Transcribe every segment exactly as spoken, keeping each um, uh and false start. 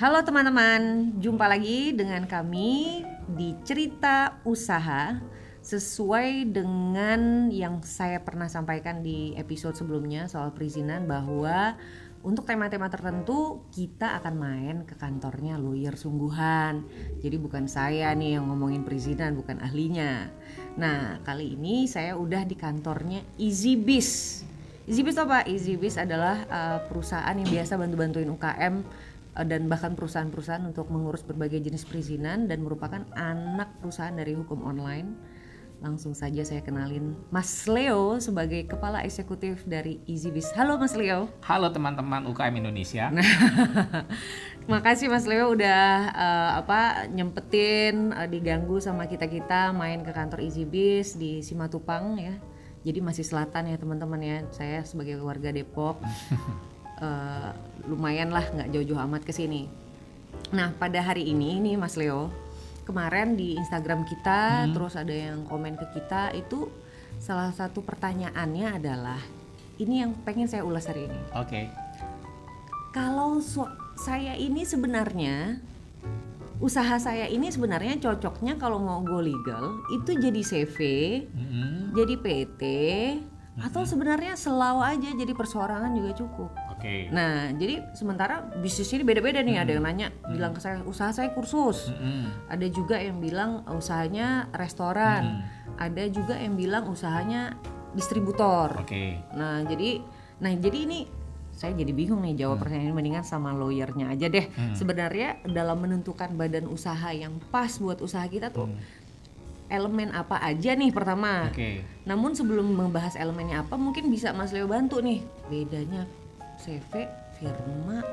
Halo teman-teman, jumpa lagi dengan kami di Cerita Usaha. Sesuai dengan yang saya pernah sampaikan di episode sebelumnya soal perizinan, bahwa untuk tema-tema tertentu kita akan main ke kantornya lawyer sungguhan. Jadi bukan saya nih yang ngomongin perizinan, bukan ahlinya. Nah, kali ini saya udah di kantornya Easybiz. Easybiz apa? Easybiz adalah uh, perusahaan yang biasa bantu-bantuin U K M dan bahkan perusahaan-perusahaan untuk mengurus berbagai jenis perizinan, dan merupakan anak perusahaan dari hukum online. Langsung saja saya kenalin Mas Leo sebagai Kepala Eksekutif dari Easybiz. Halo Mas Leo. Halo teman-teman U K M Indonesia. Nah, makasih Mas Leo udah uh, apa nyempetin uh, diganggu sama kita-kita main ke kantor Easybiz di Simatupang ya. Jadi masih selatan ya teman-teman ya. Saya sebagai warga Depok. Uh, lumayan lah, nggak jauh-jauh amat ke sini. Nah, pada hari ini nih Mas Leo, kemarin di Instagram kita hmm. terus ada yang komen ke kita, itu salah satu pertanyaannya adalah ini yang pengen saya ulas hari ini. Oke. Okay. Kalau so- saya ini sebenarnya usaha saya ini sebenarnya cocoknya kalau mau go legal itu jadi C V, hmm. jadi P T, hmm. atau sebenarnya selaw aja jadi perseorangan juga cukup. Okay. Nah, jadi sementara bisnis ini beda-beda nih. Mm-hmm. Ada yang nanya, mm-hmm. bilang ke saya, usaha saya kursus. Mm-hmm. Ada juga yang bilang usahanya restoran. Mm-hmm. Ada juga yang bilang usahanya distributor. Okay. Nah, jadi, nah jadi ini saya jadi bingung nih jawab mm-hmm. pertanyaan ini. Mendingan sama lawyernya aja deh. Mm-hmm. Sebenarnya dalam menentukan badan usaha yang pas buat usaha kita tuh. Mm. Elemen apa aja nih pertama. Okay. Namun sebelum membahas elemennya apa, mungkin bisa Mas Leo bantu nih bedanya C V, firma,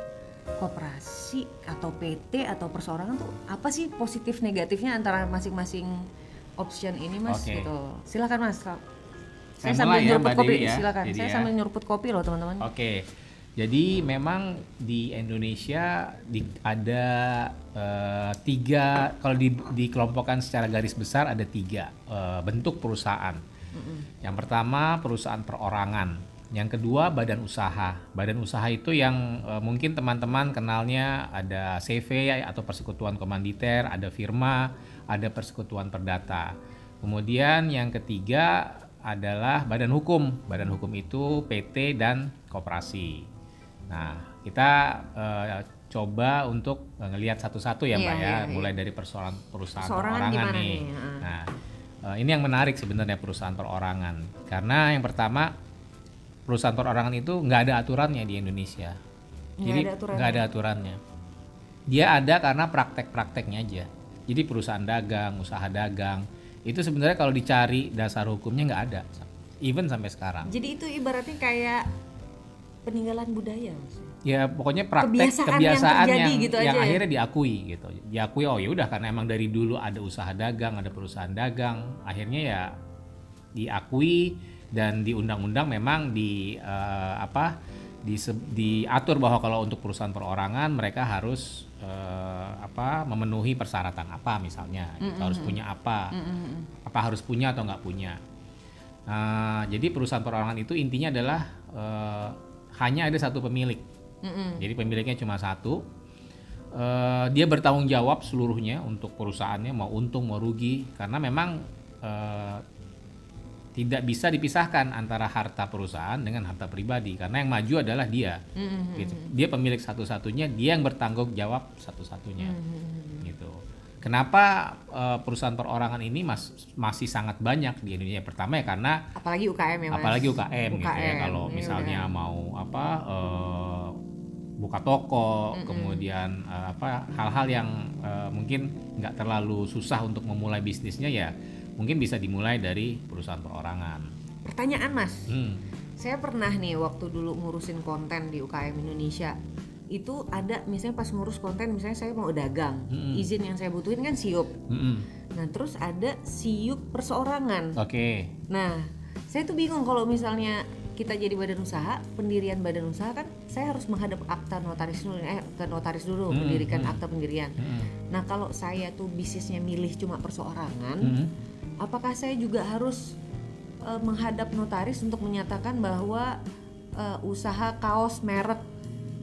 koperasi, atau P T, atau perseorangan tuh apa sih positif negatifnya antara masing-masing option ini Mas? Okay. Gitu. Silakan Mas. Saya, saya sambil ya, nyeruput kopi. Ya. Silakan. Jadi saya ya. sambil nyeruput kopi loh teman-teman. Oke. Okay. Jadi memang di Indonesia di, ada uh, tiga, kalau di, dikelompokkan secara garis besar ada tiga uh, bentuk perusahaan. Mm-mm. Yang pertama perusahaan perorangan. Yang kedua badan usaha. Badan usaha itu yang e, mungkin teman-teman kenalnya ada C V atau persekutuan komanditer, ada firma, ada persekutuan perdata. Kemudian yang ketiga adalah badan hukum. Badan hukum itu P T dan koperasi. Nah, kita e, coba untuk ngelihat satu-satu ya, yeah, Mbak ya, yeah, yeah. mulai dari persoalan perusahaan perorangan nih. Ya. Nah, e, ini yang menarik sebenarnya perusahaan perorangan. Karena yang pertama perusahaan perorangan itu nggak ada aturannya di Indonesia, gak jadi nggak ada aturannya. Dia ada karena praktek-prakteknya aja. Jadi perusahaan dagang, usaha dagang itu sebenarnya kalau dicari dasar hukumnya nggak ada, even sampai sekarang. Jadi itu ibaratnya kayak peninggalan budaya. Maksudnya. Ya pokoknya praktek kebiasaan, kebiasaan yang, yang, gitu yang akhirnya diakui gitu, diakui. Oh ya udah, karena emang dari dulu ada usaha dagang, ada perusahaan dagang, akhirnya ya diakui. Dan di undang-undang memang di uh, apa di, diatur bahwa kalau untuk perusahaan perorangan mereka harus uh, apa memenuhi persyaratan apa misalnya, mm-hmm. harus punya apa, mm-hmm. apa harus punya atau nggak punya. Uh, jadi perusahaan perorangan itu intinya adalah uh, hanya ada satu pemilik, mm-hmm. jadi pemiliknya cuma satu. Uh, dia bertanggung jawab seluruhnya untuk perusahaannya, mau untung mau rugi, karena memang uh, tidak bisa dipisahkan antara harta perusahaan dengan harta pribadi, karena yang maju adalah dia, mm-hmm. gitu. Dia pemilik satu-satunya, dia yang bertanggung jawab satu-satunya, mm-hmm. gitu. Kenapa uh, perusahaan perorangan ini mas- masih sangat banyak di Indonesia? Pertama ya karena apalagi U K M ya Mas. Apalagi U K M, U K M gitu ya, kalau ya, misalnya ya. mau apa uh, buka toko, mm-hmm. kemudian uh, apa hal-hal yang uh, mungkin nggak terlalu susah untuk memulai bisnisnya ya. Mungkin bisa dimulai dari perusahaan perorangan. Pertanyaan Mas, hmm. saya pernah nih waktu dulu ngurusin konten di U K M Indonesia. Itu ada misalnya pas ngurus konten, misalnya saya mau dagang, hmm. izin yang saya butuhin kan siup. Hmm. Nah terus ada siup perseorangan. Oke. Okay. Nah saya tuh bingung kalau misalnya kita jadi badan usaha, pendirian badan usaha kan saya harus menghadap akta notaris dulu, eh ke notaris dulu, hmm. mendirikan hmm. akta pendirian. Hmm. Nah kalau saya tuh bisnisnya milih cuma perseorangan, hmm. apakah saya juga harus e, menghadap notaris untuk menyatakan bahwa e, usaha kaos merek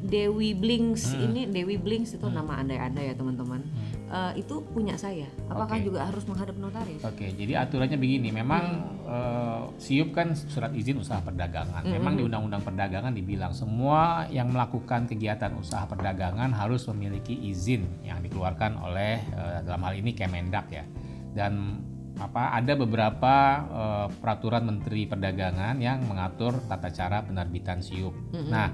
Dewi Blings hmm. ini Dewi Blings itu hmm. nama andai-andai ya teman-teman. Hmm. Uh, itu punya saya. Apakah okay. juga harus menghadap notaris? Oke, okay, jadi aturannya begini. Memang hmm. uh, S I U P kan surat izin usaha perdagangan. Hmm. Memang di Undang-Undang Perdagangan dibilang semua yang melakukan kegiatan usaha perdagangan harus memiliki izin yang dikeluarkan oleh uh, dalam hal ini Kemendag ya. Dan apa ada beberapa uh, peraturan Menteri Perdagangan yang mengatur tata cara penerbitan S I U P. Hmm. Nah,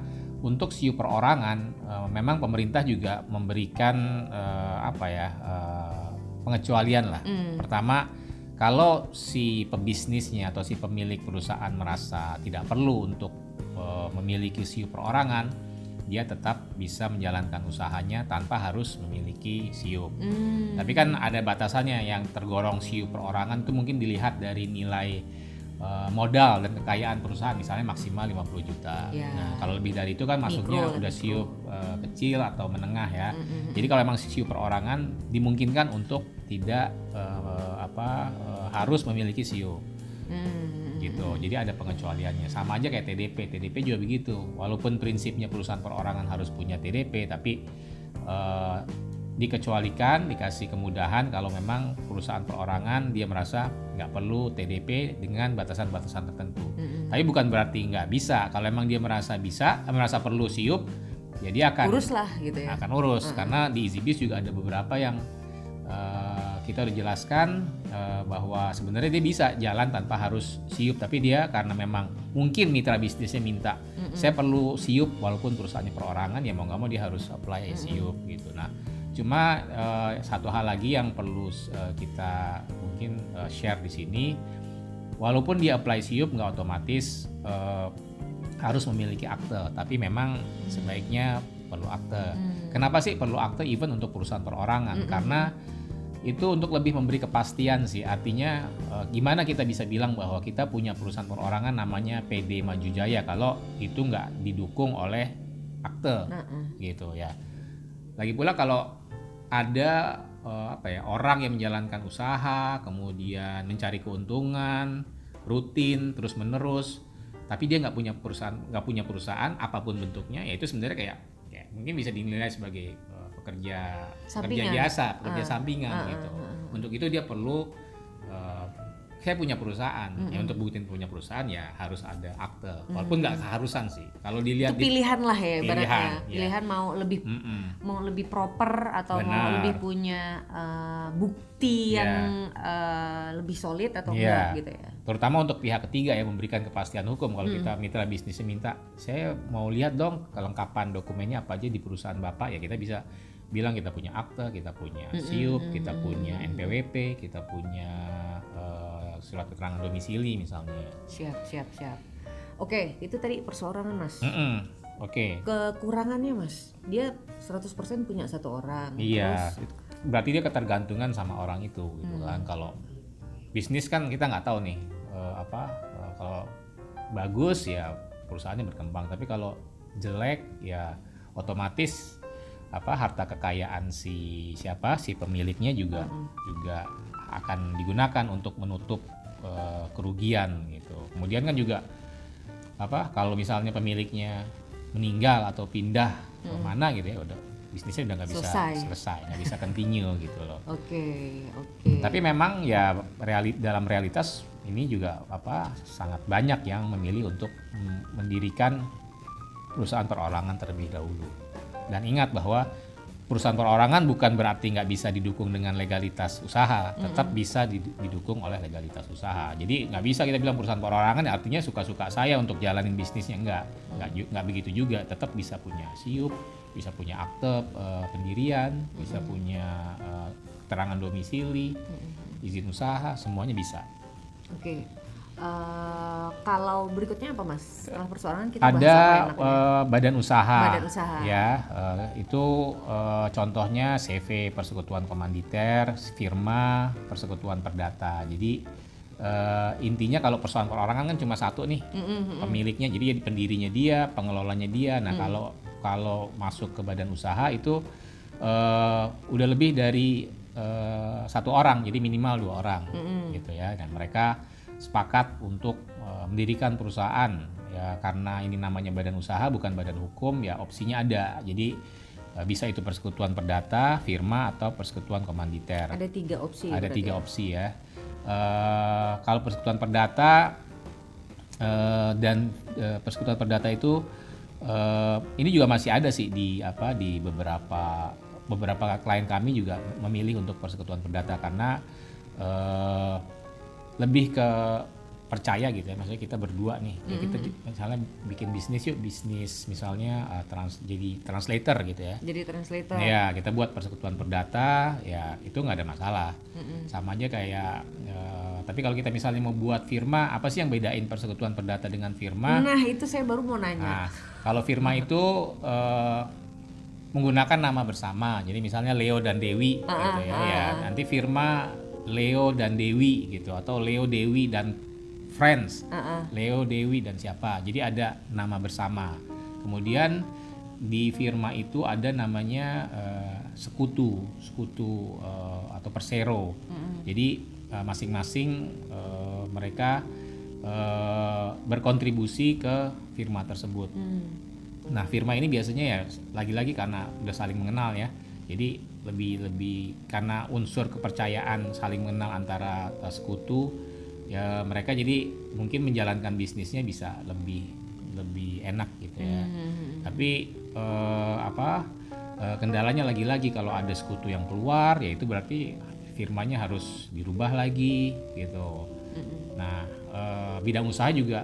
untuk S I U P perorangan, uh, memang pemerintah juga memberikan uh, apa ya uh, pengecualian lah. Mm. Pertama, kalau si pebisnisnya atau si pemilik perusahaan merasa tidak perlu untuk uh, memiliki S I U P perorangan, dia tetap bisa menjalankan usahanya tanpa harus memiliki S I U P. Mm. Tapi kan ada batasannya. Yang tergolong S I U P perorangan itu mungkin dilihat dari nilai modal dan kekayaan perusahaan, misalnya maksimal lima puluh juta. Ya. Nah, kalau lebih dari itu kan masuknya udah S I U P uh, kecil atau menengah ya. Mm-hmm. Jadi kalau memang S I U P perorangan dimungkinkan untuk tidak uh, apa uh, harus memiliki S I U P. Mm-hmm. Gitu. Jadi ada pengecualiannya. Sama aja kayak T D P. T D P juga begitu. Walaupun prinsipnya perusahaan perorangan harus punya T D P, tapi uh, dikecualikan, dikasih kemudahan kalau memang perusahaan perorangan dia merasa nggak perlu T D P dengan batasan-batasan tertentu. Mm-hmm. Tapi bukan berarti nggak bisa. Kalau memang dia merasa bisa, merasa perlu S I U P, ya dia akan urus lah gitu ya. Akan urus, mm-hmm. karena di Easybiz juga ada beberapa yang uh, kita udah jelaskan uh, bahwa sebenarnya dia bisa jalan tanpa harus S I U P, tapi dia karena memang mungkin mitra bisnisnya minta, mm-hmm. saya perlu S I U P walaupun perusahaannya perorangan, ya mau nggak mau dia harus apply mm-hmm. S I U P gitu. Nah. Cuma uh, satu hal lagi yang perlu uh, kita mungkin uh, share di sini, walaupun dia apply S I U P nggak otomatis uh, harus memiliki akte, tapi memang sebaiknya perlu akte. Hmm. Kenapa sih perlu akte even untuk perusahaan perorangan? Hmm. Karena itu untuk lebih memberi kepastian sih, artinya eh, gimana kita bisa bilang bahwa kita punya perusahaan perorangan namanya P D Maju Jaya kalau itu nggak didukung oleh akte, hmm. gitu ya. Lagi pula kalau ada uh, apa ya orang yang menjalankan usaha, kemudian mencari keuntungan rutin terus menerus, tapi dia nggak punya perusahaan, nggak punya perusahaan apapun bentuknya, ya itu sebenarnya kayak ya, mungkin bisa dinilai sebagai uh, pekerja pekerja jasa, pekerja uh, sampingan uh, gitu. Uh, uh. Untuk itu dia perlu uh, saya punya perusahaan, uh, uh. ya untuk buktiin punya perusahaan ya harus ada akte, walaupun nggak uh, uh. keharusan sih. Kalau dilihat itu pilihan di, lah ya, pilihan, ya. pilihan mau lebih Mm-mm. mau lebih proper atau Benar. mau lebih punya uh, bukti yeah. yang uh, lebih solid atau yeah. enggak gitu ya. Terutama untuk pihak ketiga ya, memberikan kepastian hukum. Kalau mm-hmm. kita mitra bisnisnya minta, saya mau lihat dong kelengkapan dokumennya apa aja di perusahaan Bapak, ya kita bisa bilang kita punya akte, kita punya S I U P, mm-hmm. kita punya N P W P, kita punya uh, surat keterangan domisili misalnya. Siap, siap, siap. Oke, itu tadi perseorangan Mas. Mm-mm. Oke. Okay. Kekurangannya Mas, dia seratus persen punya satu orang. Iya. Terus... berarti dia ketergantungan sama orang itu, gitu hmm. kan. Kalau bisnis kan kita nggak tahu nih uh, apa uh, kalau bagus ya perusahaannya berkembang, tapi kalau jelek ya otomatis apa harta kekayaan si siapa si pemiliknya juga hmm. juga akan digunakan untuk menutup uh, kerugian gitu. Kemudian kan juga apa kalau misalnya pemiliknya meninggal atau pindah hmm. ke mana gitu ya, udah bisnisnya udah nggak bisa selesai, nggak bisa continue gitu loh. Oke, okay, oke. Okay. Tapi memang ya reali, dalam realitas ini juga apa sangat banyak yang memilih untuk mendirikan perusahaan perorangan terlebih dahulu. Dan ingat bahwa perusahaan perorangan bukan berarti nggak bisa didukung dengan legalitas usaha, tetap mm-hmm. bisa didukung oleh legalitas usaha. Jadi nggak bisa kita bilang perusahaan perorangan artinya suka-suka saya untuk jalanin bisnisnya, nggak nggak nggak begitu juga, tetap bisa punya S I U P, bisa punya akte uh, pendirian, mm-hmm. bisa punya uh, keterangan domisili, mm-hmm. izin usaha, semuanya bisa. Oke. Okay. Uh, kalau berikutnya apa Mas? Setelah persoalan kita bahas ada uh, badan usaha. Badan usaha. Ya, uh, itu uh, contohnya C V persekutuan komanditer, firma, persekutuan perdata. Jadi uh, intinya kalau persoalan perorangan kan cuma satu nih, mm-hmm. pemiliknya. Jadi ya pendirinya dia, pengelolanya dia. Nah, mm. kalau kalau masuk ke badan usaha itu uh, udah lebih dari uh, satu orang, jadi minimal dua orang, mm-hmm. gitu ya. Dan mereka sepakat untuk uh, mendirikan perusahaan Ya, karena ini namanya badan usaha bukan badan hukum, ya opsinya ada. Jadi bisa itu persekutuan perdata, firma, atau persekutuan komanditer. Ada tiga opsi. Ada tiga ya? opsi ya. Uh, kalau persekutuan perdata uh, dan uh, persekutuan perdata itu uh, ini juga masih ada sih di apa di beberapa beberapa klien kami juga memilih untuk persekutuan perdata karena uh, lebih ke percaya gitu ya, maksudnya kita berdua nih, mm-hmm. ya kita misalnya bikin bisnis yuk, bisnis misalnya uh, trans, jadi translator gitu ya. Jadi translator. Nah, ya kita buat persekutuan perdata, ya itu nggak ada masalah. Mm-hmm. Sama aja kayak, uh, tapi kalau kita misalnya mau buat firma, apa sih yang bedain persekutuan perdata dengan firma? Nah itu saya baru mau nanya. Nah, kalau firma itu uh, menggunakan nama bersama, jadi misalnya Leo dan Dewi ah, gitu ya, ah, ya ah. nanti firma Leo dan Dewi gitu, atau Leo Dewi dan Friends, uh-uh. Leo, Dewi, dan siapa. Jadi ada nama bersama. Kemudian di firma itu ada namanya uh, sekutu, sekutu uh, atau persero. Uh-uh. Jadi uh, masing-masing uh, mereka uh, berkontribusi ke firma tersebut. Uh-huh. Nah, firma ini biasanya ya lagi-lagi karena udah saling mengenal ya. Jadi lebih-lebih karena unsur kepercayaan saling mengenal antara uh, sekutu. Ya mereka jadi mungkin menjalankan bisnisnya bisa lebih lebih enak gitu ya. Mm-hmm. Tapi eh, apa eh, kendalanya lagi-lagi kalau ada sekutu yang keluar, ya itu berarti firmanya harus dirubah lagi gitu. Mm-hmm. Nah eh, bidang usaha juga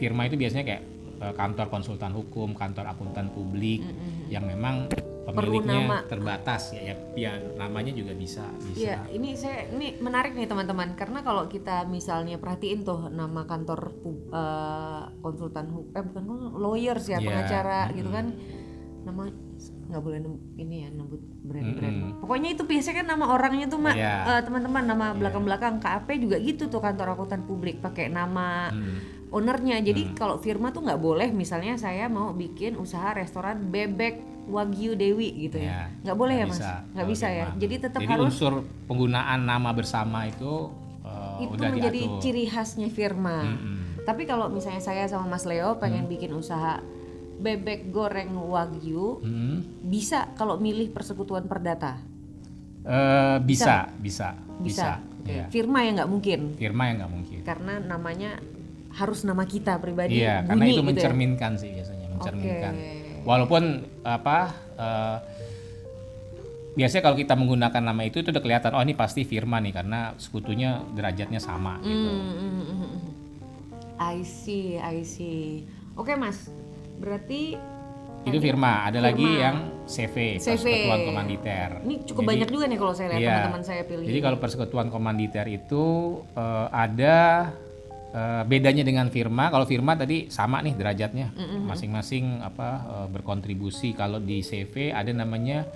firma itu biasanya kayak eh, kantor konsultan hukum, kantor akuntan publik mm-hmm. yang memang pemiliknya terbatas ya, ya, ya namanya juga bisa bisa. Ya, ini saya ini menarik nih teman-teman karena kalau kita misalnya perhatiin tuh nama kantor uh, konsultan hukum eh bukan lawyers ya yeah. pengacara mm-hmm. gitu kan nama nggak boleh ini ya nyebut brand-brand. Mm-hmm. Pokoknya itu biasanya kan nama orangnya tuh mak yeah. uh, teman-teman nama yeah. belakang-belakang K A P juga gitu tuh kantor akuntan publik pakai nama mm. ownernya. Jadi mm. kalau firma tuh nggak boleh misalnya saya mau bikin usaha restoran bebek Wagyu Dewi gitu ya, nggak ya. boleh gak ya mas, nggak bisa, bisa ya. Jadi tetap jadi harus unsur penggunaan nama bersama itu uh, itu udah menjadi diatur. Ciri khasnya firma. Mm-hmm. Tapi kalau misalnya saya sama Mas Leo pengen mm. bikin usaha bebek goreng Wagyu, mm. bisa kalau milih persekutuan perdata? Uh, bisa, bisa, bisa. bisa. bisa. Yeah. Firma yang nggak mungkin. Firma yang nggak mungkin. Karena namanya harus nama kita pribadi. Iya, yeah, karena itu gitu mencerminkan ya? sih biasanya, mencerminkan. Okay. Walaupun apa uh, biasanya kalau kita menggunakan nama itu itu udah kelihatan oh ini pasti firma nih karena sekutunya derajatnya sama gitu. Mm, I see, I see. Oke mas, berarti itu firma. Ada firma. Lagi yang C V, C V. Persekutuan Komanditer. Ini cukup jadi, banyak juga nih kalau saya lihat iya, teman-teman saya pilih. Jadi kalau persekutuan komanditer itu uh, ada. Uh, bedanya dengan firma, kalau firma tadi sama nih derajatnya, mm-hmm. masing-masing apa uh, berkontribusi. Kalau di C V ada namanya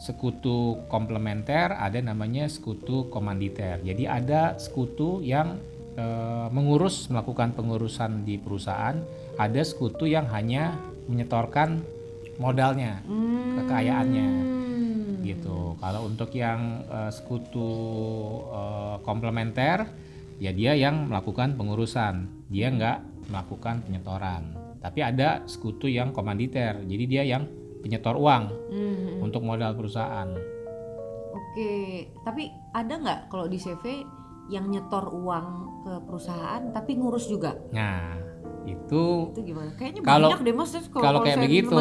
sekutu komplementer, ada namanya sekutu komanditer. Jadi ada sekutu yang uh, mengurus, melakukan pengurusan di perusahaan, ada sekutu yang hanya menyetorkan modalnya, mm-hmm. kekayaannya. Gitu. Kalau untuk yang uh, sekutu uh, komplementer ya dia yang melakukan pengurusan, dia nggak melakukan penyetoran. Tapi ada sekutu yang komanditer, jadi dia yang penyetor uang mm-hmm. untuk modal perusahaan. Oke, tapi ada nggak kalau di C V yang nyetor uang ke perusahaan tapi ngurus juga? Nah, itu, itu gimana? Kayaknya kalau, banyak deh mas kalau, kalau kayak begitu,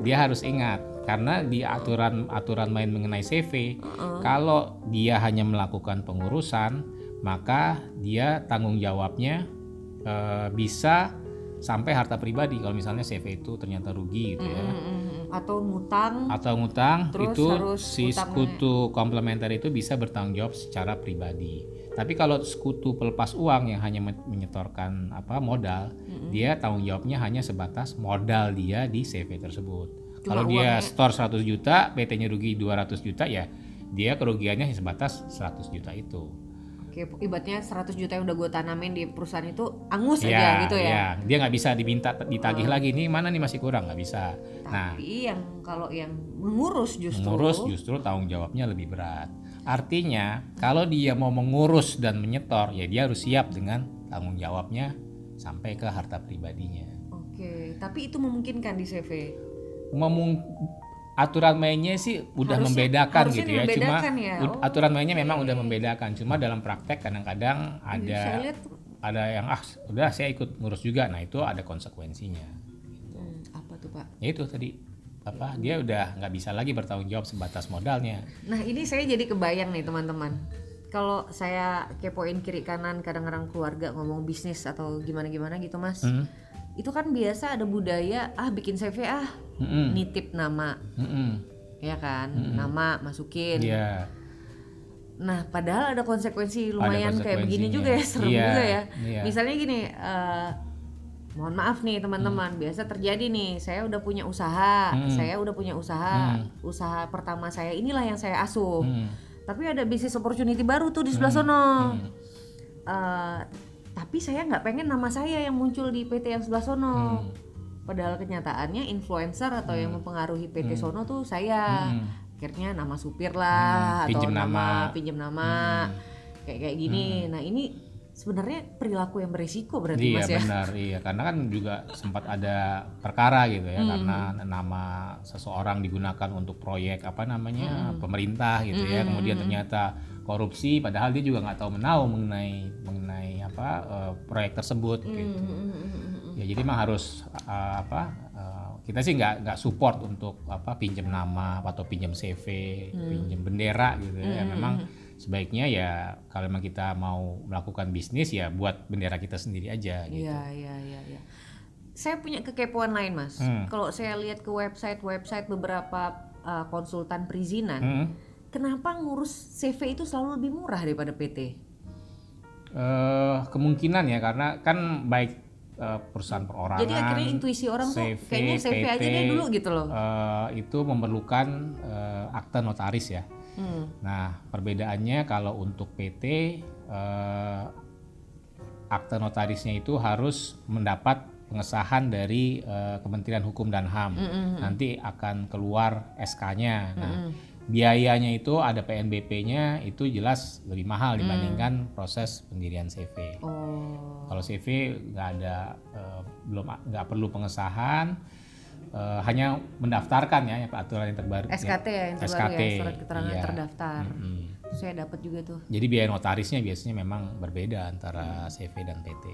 dia harus ingat. Karena di aturan-aturan main mengenai C V, uh-uh. kalau dia hanya melakukan pengurusan maka dia tanggung jawabnya e, bisa sampai harta pribadi kalau misalnya C V itu ternyata rugi gitu ya mm-hmm. atau ngutang atau ngutang terus itu si sekutu komplementer itu bisa bertanggung jawab secara pribadi. Tapi kalau sekutu pelepas uang yang hanya menyetorkan apa modal mm-hmm. dia tanggung jawabnya hanya sebatas modal dia di C V tersebut. Kalau dia store seratus juta, P T-nya rugi dua ratus juta ya dia kerugiannya sebatas seratus juta itu. Oke, ibaratnya seratus juta yang udah gue tanamin di perusahaan itu angus yeah, aja gitu ya. Iya, yeah. Dia nggak bisa diminta ditagih uh, lagi. Ini mana nih masih kurang, nggak bisa. Tapi nah, yang kalau yang mengurus justru mengurus justru tanggung jawabnya lebih berat. Artinya kalau dia mau mengurus dan menyetor, ya dia harus siap dengan tanggung jawabnya sampai ke harta pribadinya. Oke, tapi itu memungkinkan di C V? Memung aturan mainnya sih udah harusnya, membedakan harusnya gitu ya, cuma ya? Oh, aturan mainnya okay. memang udah membedakan, cuma dalam praktek kadang-kadang ada lihat, ada yang ah udah saya ikut ngurus juga, nah itu ada konsekuensinya. Gitu. Hmm, apa tuh Pak? Ya itu tadi apa dia udah nggak bisa lagi bertanggung jawab sebatas modalnya. Nah ini saya jadi kebayang nih teman-teman. Kalau saya kepoin kiri kanan, kadang-kadang keluarga ngomong bisnis atau gimana-gimana gitu Mas, mm. itu kan biasa ada budaya ah bikin C V ah Mm-mm. nitip nama, Mm-mm. ya kan, Mm-mm. nama masukin. Yeah. Nah padahal ada konsekuensi lumayan ada kayak begini juga ya, serem yeah. juga ya. Yeah. Misalnya gini, uh, mohon maaf nih teman-teman, mm. biasa terjadi nih, saya udah punya usaha, mm. saya udah punya usaha, mm. usaha pertama saya inilah yang saya asuh. Mm. Tapi ada bisnis opportunity baru tuh di sebelah hmm. sono. Hmm. Uh, tapi saya nggak pengen nama saya yang muncul di P T yang sebelah sono. Hmm. Padahal kenyataannya influencer atau hmm. yang mempengaruhi P T hmm. sono tuh saya. Hmm. Akhirnya nama supir lah, hmm. atau pinjem nama, nama pinjam nama hmm. kayak kayak gini. Hmm. Nah ini sebenarnya perilaku yang berisiko berarti iya, Mas ya? Iya benar, iya karena kan juga sempat ada perkara gitu ya, hmm. karena nama seseorang digunakan untuk proyek apa namanya hmm. pemerintah gitu hmm. ya, kemudian hmm. ternyata korupsi, padahal dia juga nggak tahu menahu mengenai mengenai apa uh, proyek tersebut gitu. Hmm. Ya jadi memang harus uh, apa? Uh, kita sih nggak nggak support untuk apa pinjam nama atau pinjam C V, hmm. pinjam bendera gitu ya, hmm. memang. Sebaiknya ya kalau memang kita mau melakukan bisnis ya buat bendera kita sendiri aja gitu. Iya, iya, iya, iya. Saya punya kekepoan lain, Mas. Hmm. Kalau saya lihat ke website-website beberapa uh, konsultan perizinan, hmm. kenapa ngurus C V itu selalu lebih murah daripada P T? Uh, kemungkinan ya karena kan baik uh, perusahaan perorangan. Jadi akhirnya intuisi orang tuh kayaknya C V aja deh dulu gitu loh. Uh, itu memerlukan uh, akta notaris ya. Hmm. Nah perbedaannya kalau untuk P T eh, akta notarisnya itu harus mendapat pengesahan dari eh, Kementerian Hukum dan H A M. Hmm. Nanti akan keluar S K-nya. Nah hmm. biayanya itu ada P N B P-nya itu jelas lebih mahal dibandingkan hmm. proses pendirian C V. Oh. Kalau C V nggak ada eh, belum nggak perlu pengesahan. Uh, hanya mendaftarkan ya aturan yang terbaru S K T ya yang terbaru S K T, ya surat keterangan iya. terdaftar mm-hmm. saya dapat juga tuh. Jadi biaya notarisnya biasanya memang berbeda antara C V dan P T.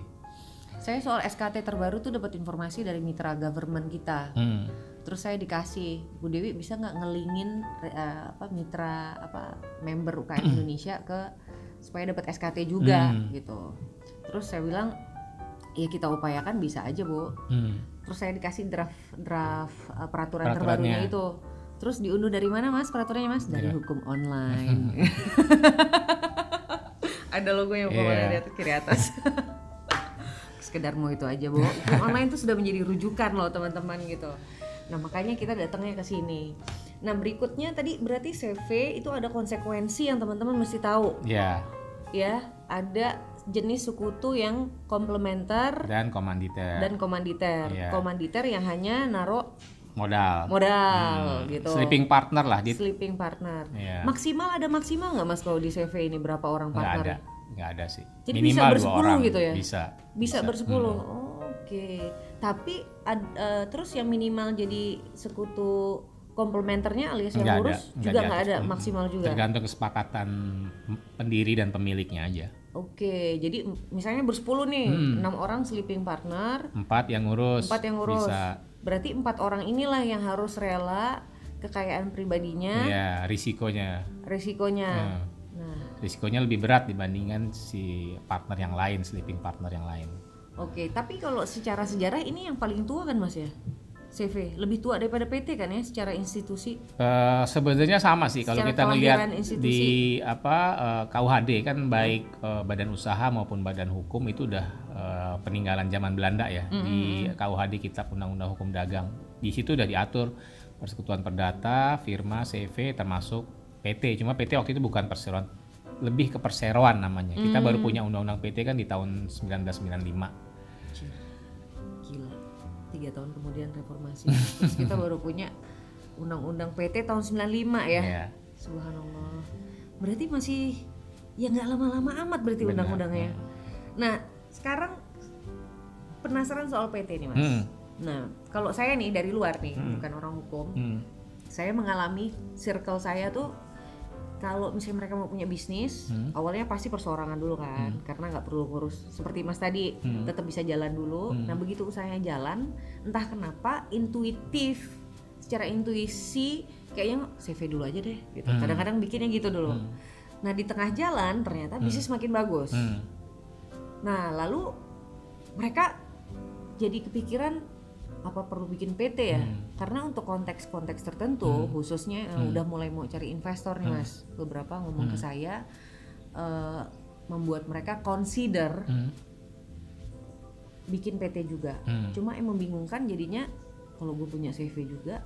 Saya soal S K T terbaru tuh dapat informasi dari mitra government kita. Hmm. Terus saya dikasih Bu Dewi bisa nggak ngelingin uh, apa mitra apa member U K M Indonesia ke supaya dapat S K T juga hmm. gitu. Terus saya bilang ya kita upayakan bisa aja Bu. Hmm. Terus saya dikasih draft draft uh, peraturan terbarunya itu. Terus diunduh dari mana Mas peraturannya Mas? Dari yeah. hukum online. Ada logonya yeah. pokoknya di atas kiri atas. Sekedar mau itu aja, Bu. Hukum online itu sudah menjadi rujukan loh teman-teman gitu. Nah, makanya kita datangnya ke sini. Nah, berikutnya tadi berarti C V itu ada konsekuensi yang teman-teman mesti tahu. Iya. Yeah. Ya, ada jenis sekutu yang komplementer dan komanditer dan komanditer yeah. komanditer yang hanya naruh modal modal hmm. gitu sleeping partner lah di sleeping partner yeah. maksimal ada maksimal nggak Mas kalau di C V ini berapa orang partner? Nggak ada nggak ada sih. Jadi minimal bisa bersepuluh gitu ya bisa bisa, bisa. bersepuluh hmm. oh, oke okay. tapi ad, uh, terus yang minimal jadi sekutu komplementernya alias yang lurus juga nggak ada maksimal juga tergantung kesepakatan pendiri dan pemiliknya aja. Oke, jadi misalnya bersepuluh nih, hmm. enam orang sleeping partner, empat yang ngurus, empat yang ngurus. Bisa. Berarti empat orang inilah yang harus rela kekayaan pribadinya. Iya, risikonya. Risikonya. Hmm. Nah, risikonya lebih berat dibandingkan si partner yang lain, sleeping partner yang lain. Oke, tapi kalau secara sejarah ini yang paling tua kan Mas ya? C V lebih tua daripada P T kan ya secara institusi? Uh, sebenarnya sama sih kalau kita melihat di apa uh, K U H D kan baik uh, badan usaha maupun badan hukum itu udah uh, peninggalan zaman Belanda ya mm-hmm. di K U H D Kitab Undang-Undang Hukum Dagang di situ udah diatur persekutuan perdata, firma, C V termasuk P T cuma P T waktu itu bukan perseroan lebih ke perseroan namanya mm. kita baru punya Undang-Undang P T kan di tahun sembilan belas sembilan puluh lima. tiga tahun kemudian reformasi terus kita baru punya undang-undang P T tahun sembilan puluh lima ya yeah. Subhanallah berarti masih ya nggak lama-lama amat berarti benar, undang-undangnya benar. Nah sekarang penasaran soal P T nih Mas. Hmm. Nah, kalau saya nih dari luar nih, hmm. bukan orang hukum, hmm. saya mengalami circle saya tuh kalau misalnya mereka mau punya bisnis, hmm. awalnya pasti perseorangan dulu kan, hmm. karena nggak perlu ngurus seperti Mas tadi, hmm. tetap bisa jalan dulu. Hmm. Nah, begitu usahanya jalan, entah kenapa intuitif, secara intuisi kayaknya C V dulu aja deh, gitu. Hmm. Kadang-kadang bikinnya gitu dulu. Hmm. Nah, di tengah jalan ternyata hmm. bisnis makin bagus. Hmm. Nah, lalu mereka jadi kepikiran apa perlu bikin P T ya? Hmm. Karena untuk konteks-konteks tertentu, hmm. khususnya hmm. udah mulai mau cari investor nih hmm. Mas. Beberapa ngomong hmm. ke saya uh, membuat mereka consider hmm. bikin P T juga. Hmm. Cuma yang membingungkan jadinya kalau gue punya C V juga,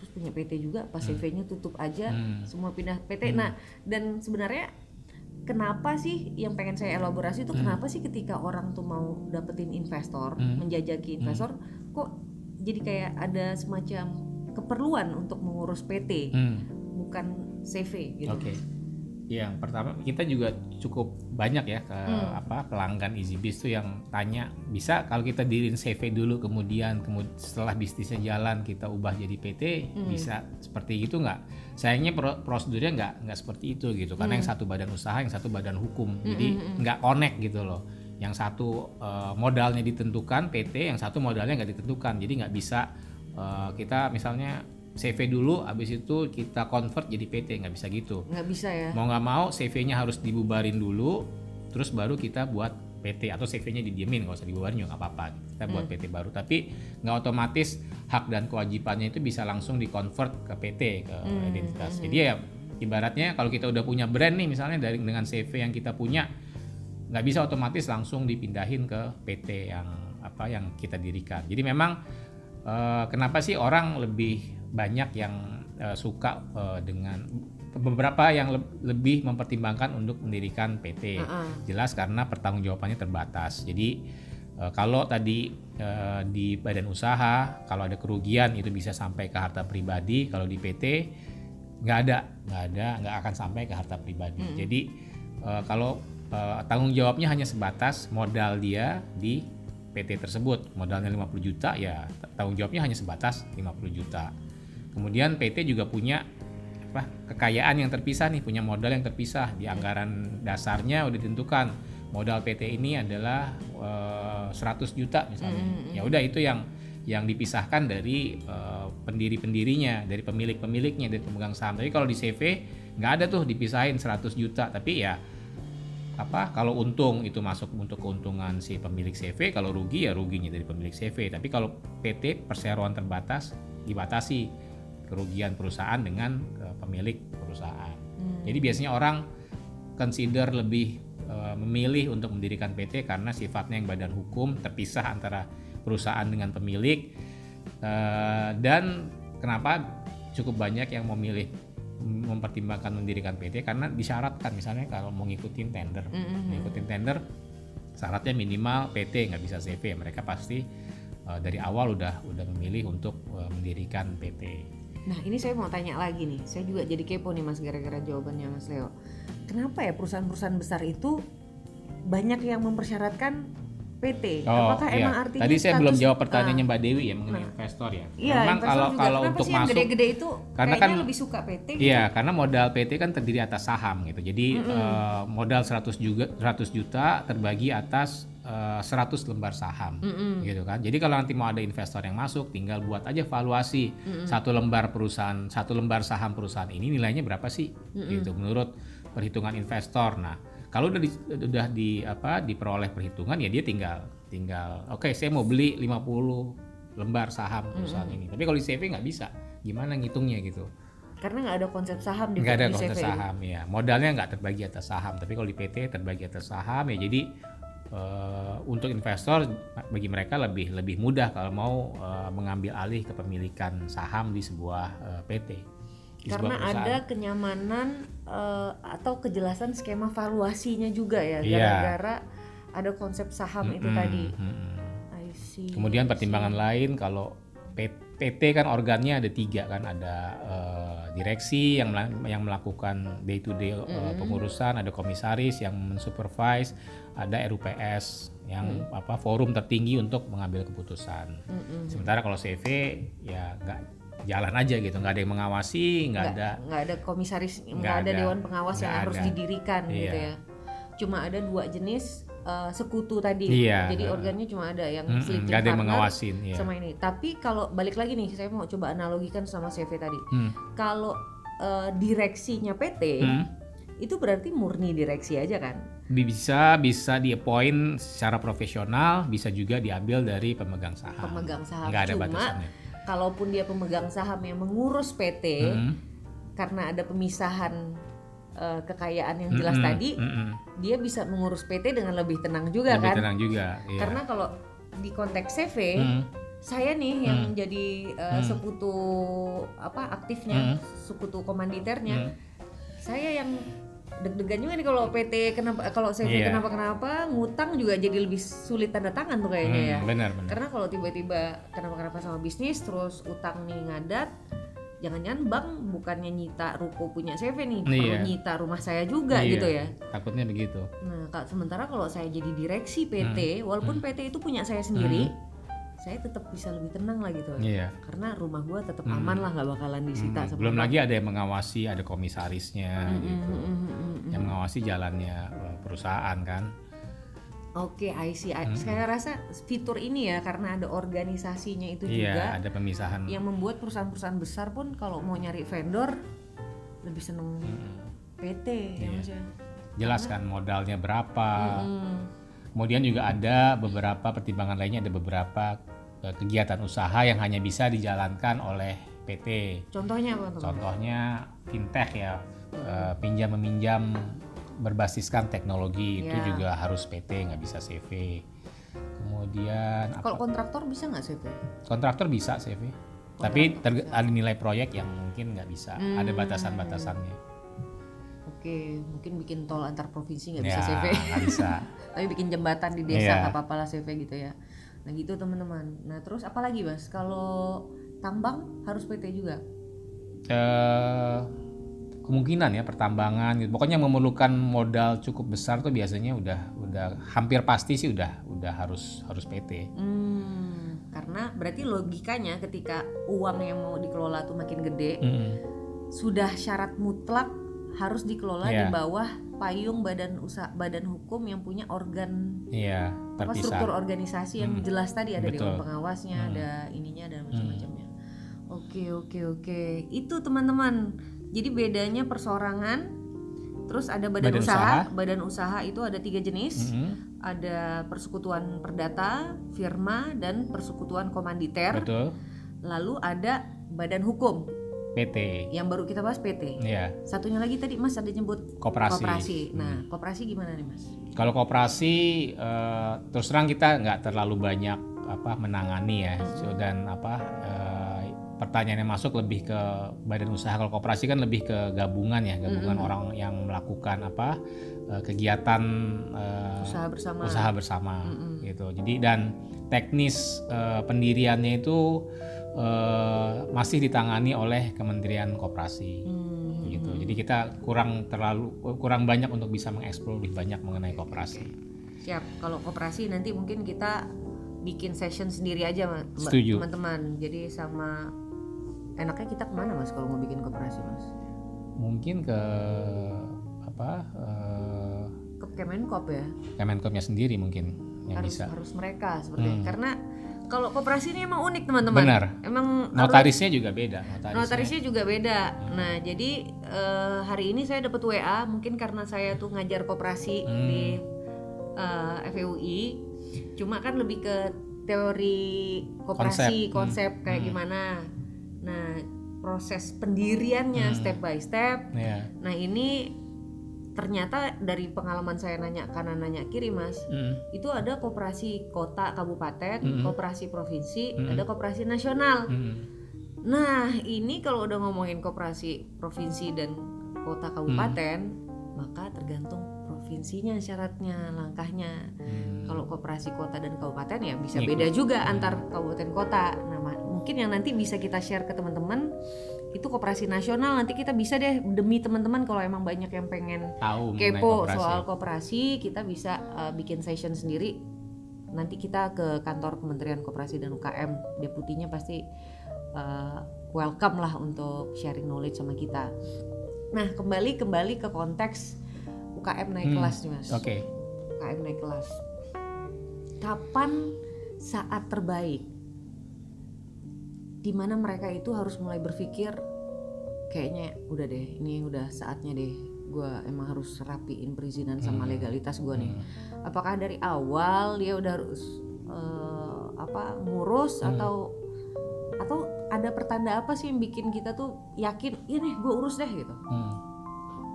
terus punya P T juga, pas hmm. C V-nya tutup aja, hmm. semua pindah P T. Hmm. Nah, dan sebenarnya kenapa sih yang pengen saya elaborasi itu hmm. kenapa sih ketika orang tuh mau dapetin investor, hmm. menjajaki investor, hmm. kok jadi kayak ada semacam keperluan untuk mengurus P T, hmm. bukan C V gitu. Oke. Okay. Yang pertama kita juga cukup banyak ya ke hmm. apa pelanggan Easybiz tuh yang tanya, bisa kalau kita diriin C V dulu kemudian kemudian setelah bisnisnya jalan kita ubah jadi P T, hmm. bisa seperti itu nggak? Sayangnya pro- prosedurnya nggak nggak seperti itu gitu, karena hmm. yang satu badan usaha, yang satu badan hukum, hmm. jadi nggak connect gitu loh. Yang satu uh, modalnya ditentukan P T, yang satu modalnya nggak ditentukan, jadi nggak bisa uh, kita misalnya C V dulu, abis itu kita convert jadi P T, nggak bisa gitu. Nggak bisa ya. Mau nggak mau C V-nya harus dibubarin dulu, terus baru kita buat P T atau C V-nya didiemin, nggak usah dibubarin juga nggak apa-apa. Kita buat hmm. P T baru, tapi nggak otomatis hak dan kewajibannya itu bisa langsung di-convert ke P T, ke hmm. identitas. Jadi ya ibaratnya kalau kita udah punya brand nih misalnya dari dengan C V yang kita punya, nggak bisa otomatis langsung dipindahin ke P T yang apa yang kita dirikan. Jadi memang eh, kenapa sih orang lebih banyak yang uh, suka uh, dengan beberapa yang le- lebih mempertimbangkan untuk mendirikan P T. Uh-uh. Jelas karena pertanggungjawabannya terbatas. Jadi uh, kalau tadi uh, di badan usaha kalau ada kerugian itu bisa sampai ke harta pribadi, kalau di P T nggak ada, nggak ada, nggak akan sampai ke harta pribadi. Hmm. Jadi uh, kalau uh, tanggung jawabnya hanya sebatas modal dia di P T tersebut, modalnya lima puluh juta ya tanggung jawabnya hanya sebatas lima puluh juta. Kemudian P T juga punya apa, kekayaan yang terpisah nih, punya modal yang terpisah. Di anggaran dasarnya udah ditentukan modal P T ini adalah uh, seratus juta misalnya. Mm-hmm. Ya udah itu yang yang dipisahkan dari uh, pendiri-pendirinya, dari pemilik-pemiliknya, dari pemegang saham. Tapi kalau di C V nggak ada tuh dipisahin seratus juta, tapi ya apa kalau untung itu masuk untuk keuntungan si pemilik C V, kalau rugi ya ruginya dari pemilik C V. Tapi kalau P T perseroan terbatas dibatasi kerugian perusahaan dengan uh, pemilik perusahaan. Hmm. Jadi biasanya orang consider lebih uh, memilih untuk mendirikan P T karena sifatnya yang badan hukum terpisah antara perusahaan dengan pemilik, uh, dan kenapa cukup banyak yang memilih mempertimbangkan mendirikan P T karena disyaratkan misalnya kalau mau ngikutin tender, hmm. ngikutin tender syaratnya minimal P T, nggak bisa C V. Mereka pasti uh, dari awal udah udah memilih untuk uh, mendirikan P T. Nah ini saya mau tanya lagi nih, saya juga jadi kepo nih Mas gara-gara jawabannya Mas Leo. Kenapa ya perusahaan-perusahaan besar itu banyak yang mempersyaratkan P T? Oh, apakah iya. Emang artinya tadi saya status, belum jawab pertanyaannya uh, Mbak Dewi ya mengenai nah, investor ya. Iya, memang investor kalau juga. Kalau kenapa untuk sih masuk gede-gede itu karena kan lebih suka P T. Iya, gitu? Karena modal P T kan terdiri atas saham gitu. Jadi mm-hmm. uh, modal seratus juga seratus juta terbagi atas uh, seratus lembar saham mm-hmm. gitu kan. Jadi kalau nanti mau ada investor yang masuk tinggal buat aja valuasi mm-hmm. satu lembar perusahaan, satu lembar saham perusahaan ini nilainya berapa sih? Mm-hmm. Gitu menurut perhitungan investor. Nah, kalau udah di, udah di apa diperoleh perhitungan ya dia tinggal tinggal oke okay, saya mau beli lima puluh lembar saham perusahaan mm-hmm. ini. Tapi kalau di C V nggak bisa. Gimana ngitungnya gitu? Karena nggak ada konsep saham di C V. Nggak ada konsep saham ya. Modalnya nggak terbagi atas saham. Tapi kalau di P T terbagi atas saham ya. Jadi uh, untuk investor bagi mereka lebih lebih mudah kalau mau uh, mengambil alih kepemilikan saham di sebuah uh, P T. Karena ada kenyamanan uh, atau kejelasan skema valuasinya juga ya, yeah. Gara-gara ada konsep saham mm-hmm. itu tadi. Mm-hmm. I see. Kemudian pertimbangan lain kalau P T kan organnya ada tiga kan, ada uh, direksi yang yang melakukan day to day pengurusan, ada komisaris yang mensupervise, ada R U P S yang mm. apa forum tertinggi untuk mengambil keputusan. Mm-mm. Sementara kalau C V ya nggak jalan aja gitu, nggak ada yang mengawasi, nggak ada nggak ada komisaris, nggak ada dewan pengawas yang ada. Harus didirikan iya. gitu ya. Cuma ada dua jenis uh, sekutu tadi, iya. jadi organnya cuma ada yang mm-mm. sleeping partner, nggak ada yang mengawasin iya. sama ini. Tapi kalau balik lagi nih, saya mau coba analogikan sama C V tadi. Mm. Kalau uh, direksinya P T mm. itu berarti murni direksi aja kan? Bisa bisa di-appoint secara profesional, bisa juga diambil dari pemegang saham. Pemegang saham. Nggak ada cuma batasannya. Kalaupun dia pemegang saham yang mengurus P T, hmm. karena ada pemisahan uh, kekayaan yang jelas hmm. tadi, hmm. dia bisa mengurus P T dengan lebih tenang juga lebih kan? Lebih tenang juga. Iya. Karena kalau di konteks C V, hmm. saya nih yang hmm. jadi uh, hmm. sekutu apa aktifnya, hmm. sekutu komanditernya, hmm. saya yang deg-degan juga nih kalau P T kenapa kalau saya yeah. kenapa-kenapa ngutang juga jadi lebih sulit tanda tangan tuh kayaknya hmm, ya. Benar, benar. Karena kalau tiba-tiba kenapa-kenapa sama bisnis terus utang nih ngadat, jangan-jangan bank bukannya nyita ruko punya C V nih, yeah. nyita rumah saya juga yeah. gitu ya. Takutnya begitu. Nah, Kak, sementara kalau saya jadi direksi P T, hmm. walaupun hmm. P T itu punya saya sendiri, hmm. saya tetap bisa lebih tenang lah gitu, yeah. karena rumah gue tetap aman mm. lah, nggak bakalan disita. Mm. Belum lagi ada yang mengawasi, ada komisarisnya mm-hmm. gitu, mm-hmm. yang mengawasi jalannya perusahaan kan. Oke, okay, I see. Mm-hmm. Saya rasa fitur ini ya karena ada organisasinya itu yeah, juga. Iya, ada pemisahan. Yang membuat perusahaan-perusahaan besar pun kalau mau nyari vendor lebih seneng mm. P T yeah. ya maksudnya. Jelas kan modalnya berapa. Mm-hmm. Kemudian juga ada beberapa pertimbangan lainnya, ada beberapa kegiatan usaha yang hanya bisa dijalankan oleh P T. Contohnya apa? Contohnya fintech ya, hmm. pinjam meminjam berbasiskan teknologi ya. Itu juga harus P T, nggak bisa C V. Kemudian kalau apa? Kontraktor bisa nggak C V? Kontraktor bisa C V, kontraktor tapi ter- bisa. Ada nilai proyek yang mungkin nggak bisa, hmm. ada batasan-batasannya. Oke, mungkin bikin tol antar provinsi nggak bisa ya, C V, nggak bisa. Tapi bikin jembatan di desa nggak yeah. apa-apa lah C V gitu ya. Nah gitu teman-teman. Nah terus apa lagi Mas? Kalau tambang harus P T juga? Uh, kemungkinan ya pertambangan. Gitu. Pokoknya memerlukan modal cukup besar tuh biasanya udah udah hampir pasti sih udah udah harus harus P T. Hmm, karena berarti logikanya ketika uang yang mau dikelola tuh makin gede, mm. sudah syarat mutlak. Harus dikelola yeah. di bawah payung badan usaha badan hukum yang punya organ yeah, apa struktur organisasi yang hmm. jelas tadi ada dewan pengawasnya hmm. ada ininya dan macam-macamnya. Oke oke oke itu teman-teman. Jadi bedanya perseorangan terus ada badan, badan usaha. usaha badan usaha itu ada tiga jenis hmm. ada persekutuan perdata firma dan persekutuan komanditer. Betul. Lalu ada badan hukum. P T. Yang baru kita bahas P T. Iya. Satunya lagi tadi Mas ada nyebut koperasi. Koperasi. Nah, hmm. koperasi gimana nih Mas? Kalau koperasi uh, terus terang kita nggak terlalu banyak apa menangani ya. Hmm. So, dan apa uh, pertanyaan yang masuk lebih ke badan usaha. Kalau koperasi kan lebih ke gabungan ya, gabungan hmm. orang yang melakukan apa uh, kegiatan uh, usaha bersama. Usaha bersama hmm. gitu. Jadi dan teknis uh, pendiriannya itu Uh, masih ditangani oleh Kementerian Koperasi, hmm. gitu. Jadi kita kurang terlalu kurang banyak untuk bisa mengeksplor lebih banyak mengenai koperasi. Siap. Kalau koperasi nanti mungkin kita bikin session sendiri aja, Setuju. teman-teman. Jadi sama enaknya kita kemana Mas kalau mau bikin koperasi Mas? Mungkin ke apa? Uh, ke Kemenkop ya? Kemenkopnya sendiri mungkin yang harus, bisa. Harus mereka seperti hmm. karena. Kalau koperasi ini emang unik teman-teman. Benar. Emang notarisnya harus, juga beda. Notarisnya, notarisnya juga beda. Hmm. Nah jadi uh, hari ini saya dapat W A mungkin karena saya tuh ngajar koperasi hmm. di uh, F E U I. Cuma kan lebih ke teori koperasi, konsep, konsep hmm. kayak hmm. gimana. Nah proses pendiriannya hmm. step by step. Yeah. Nah ini ternyata dari pengalaman saya nanya kanan nanya kiri Mas, mm. itu ada koperasi kota kabupaten, mm. koperasi provinsi, mm. ada koperasi nasional. Mm. Nah ini kalau udah ngomongin koperasi provinsi dan kota kabupaten, mm. maka tergantung provinsinya syaratnya, langkahnya. Mm. Kalau koperasi kota dan kabupaten ya bisa beda juga antar kabupaten kota. Nah, mungkin yang nanti bisa kita share ke teman-teman itu koperasi nasional. Nanti kita bisa deh, demi teman-teman kalau emang banyak yang pengen tahu kepo koperasi. Soal koperasi, kita bisa uh, bikin session sendiri. Nanti kita ke kantor Kementerian Koperasi dan U K M, deputinya pasti uh, welcome lah untuk sharing knowledge sama kita. Nah, kembali kembali ke konteks U K M naik hmm, kelas nih Mas. Oke. Okay. U K M naik kelas. Kapan saat terbaik di mana mereka itu harus mulai berpikir kayaknya udah deh, ini udah saatnya deh, gue emang harus rapiin perizinan sama legalitas gue nih. Hmm. Apakah dari awal dia udah harus uh, apa ngurus hmm. atau atau ada pertanda apa sih yang bikin kita tuh yakin ya nih gue urus deh gitu? Hmm.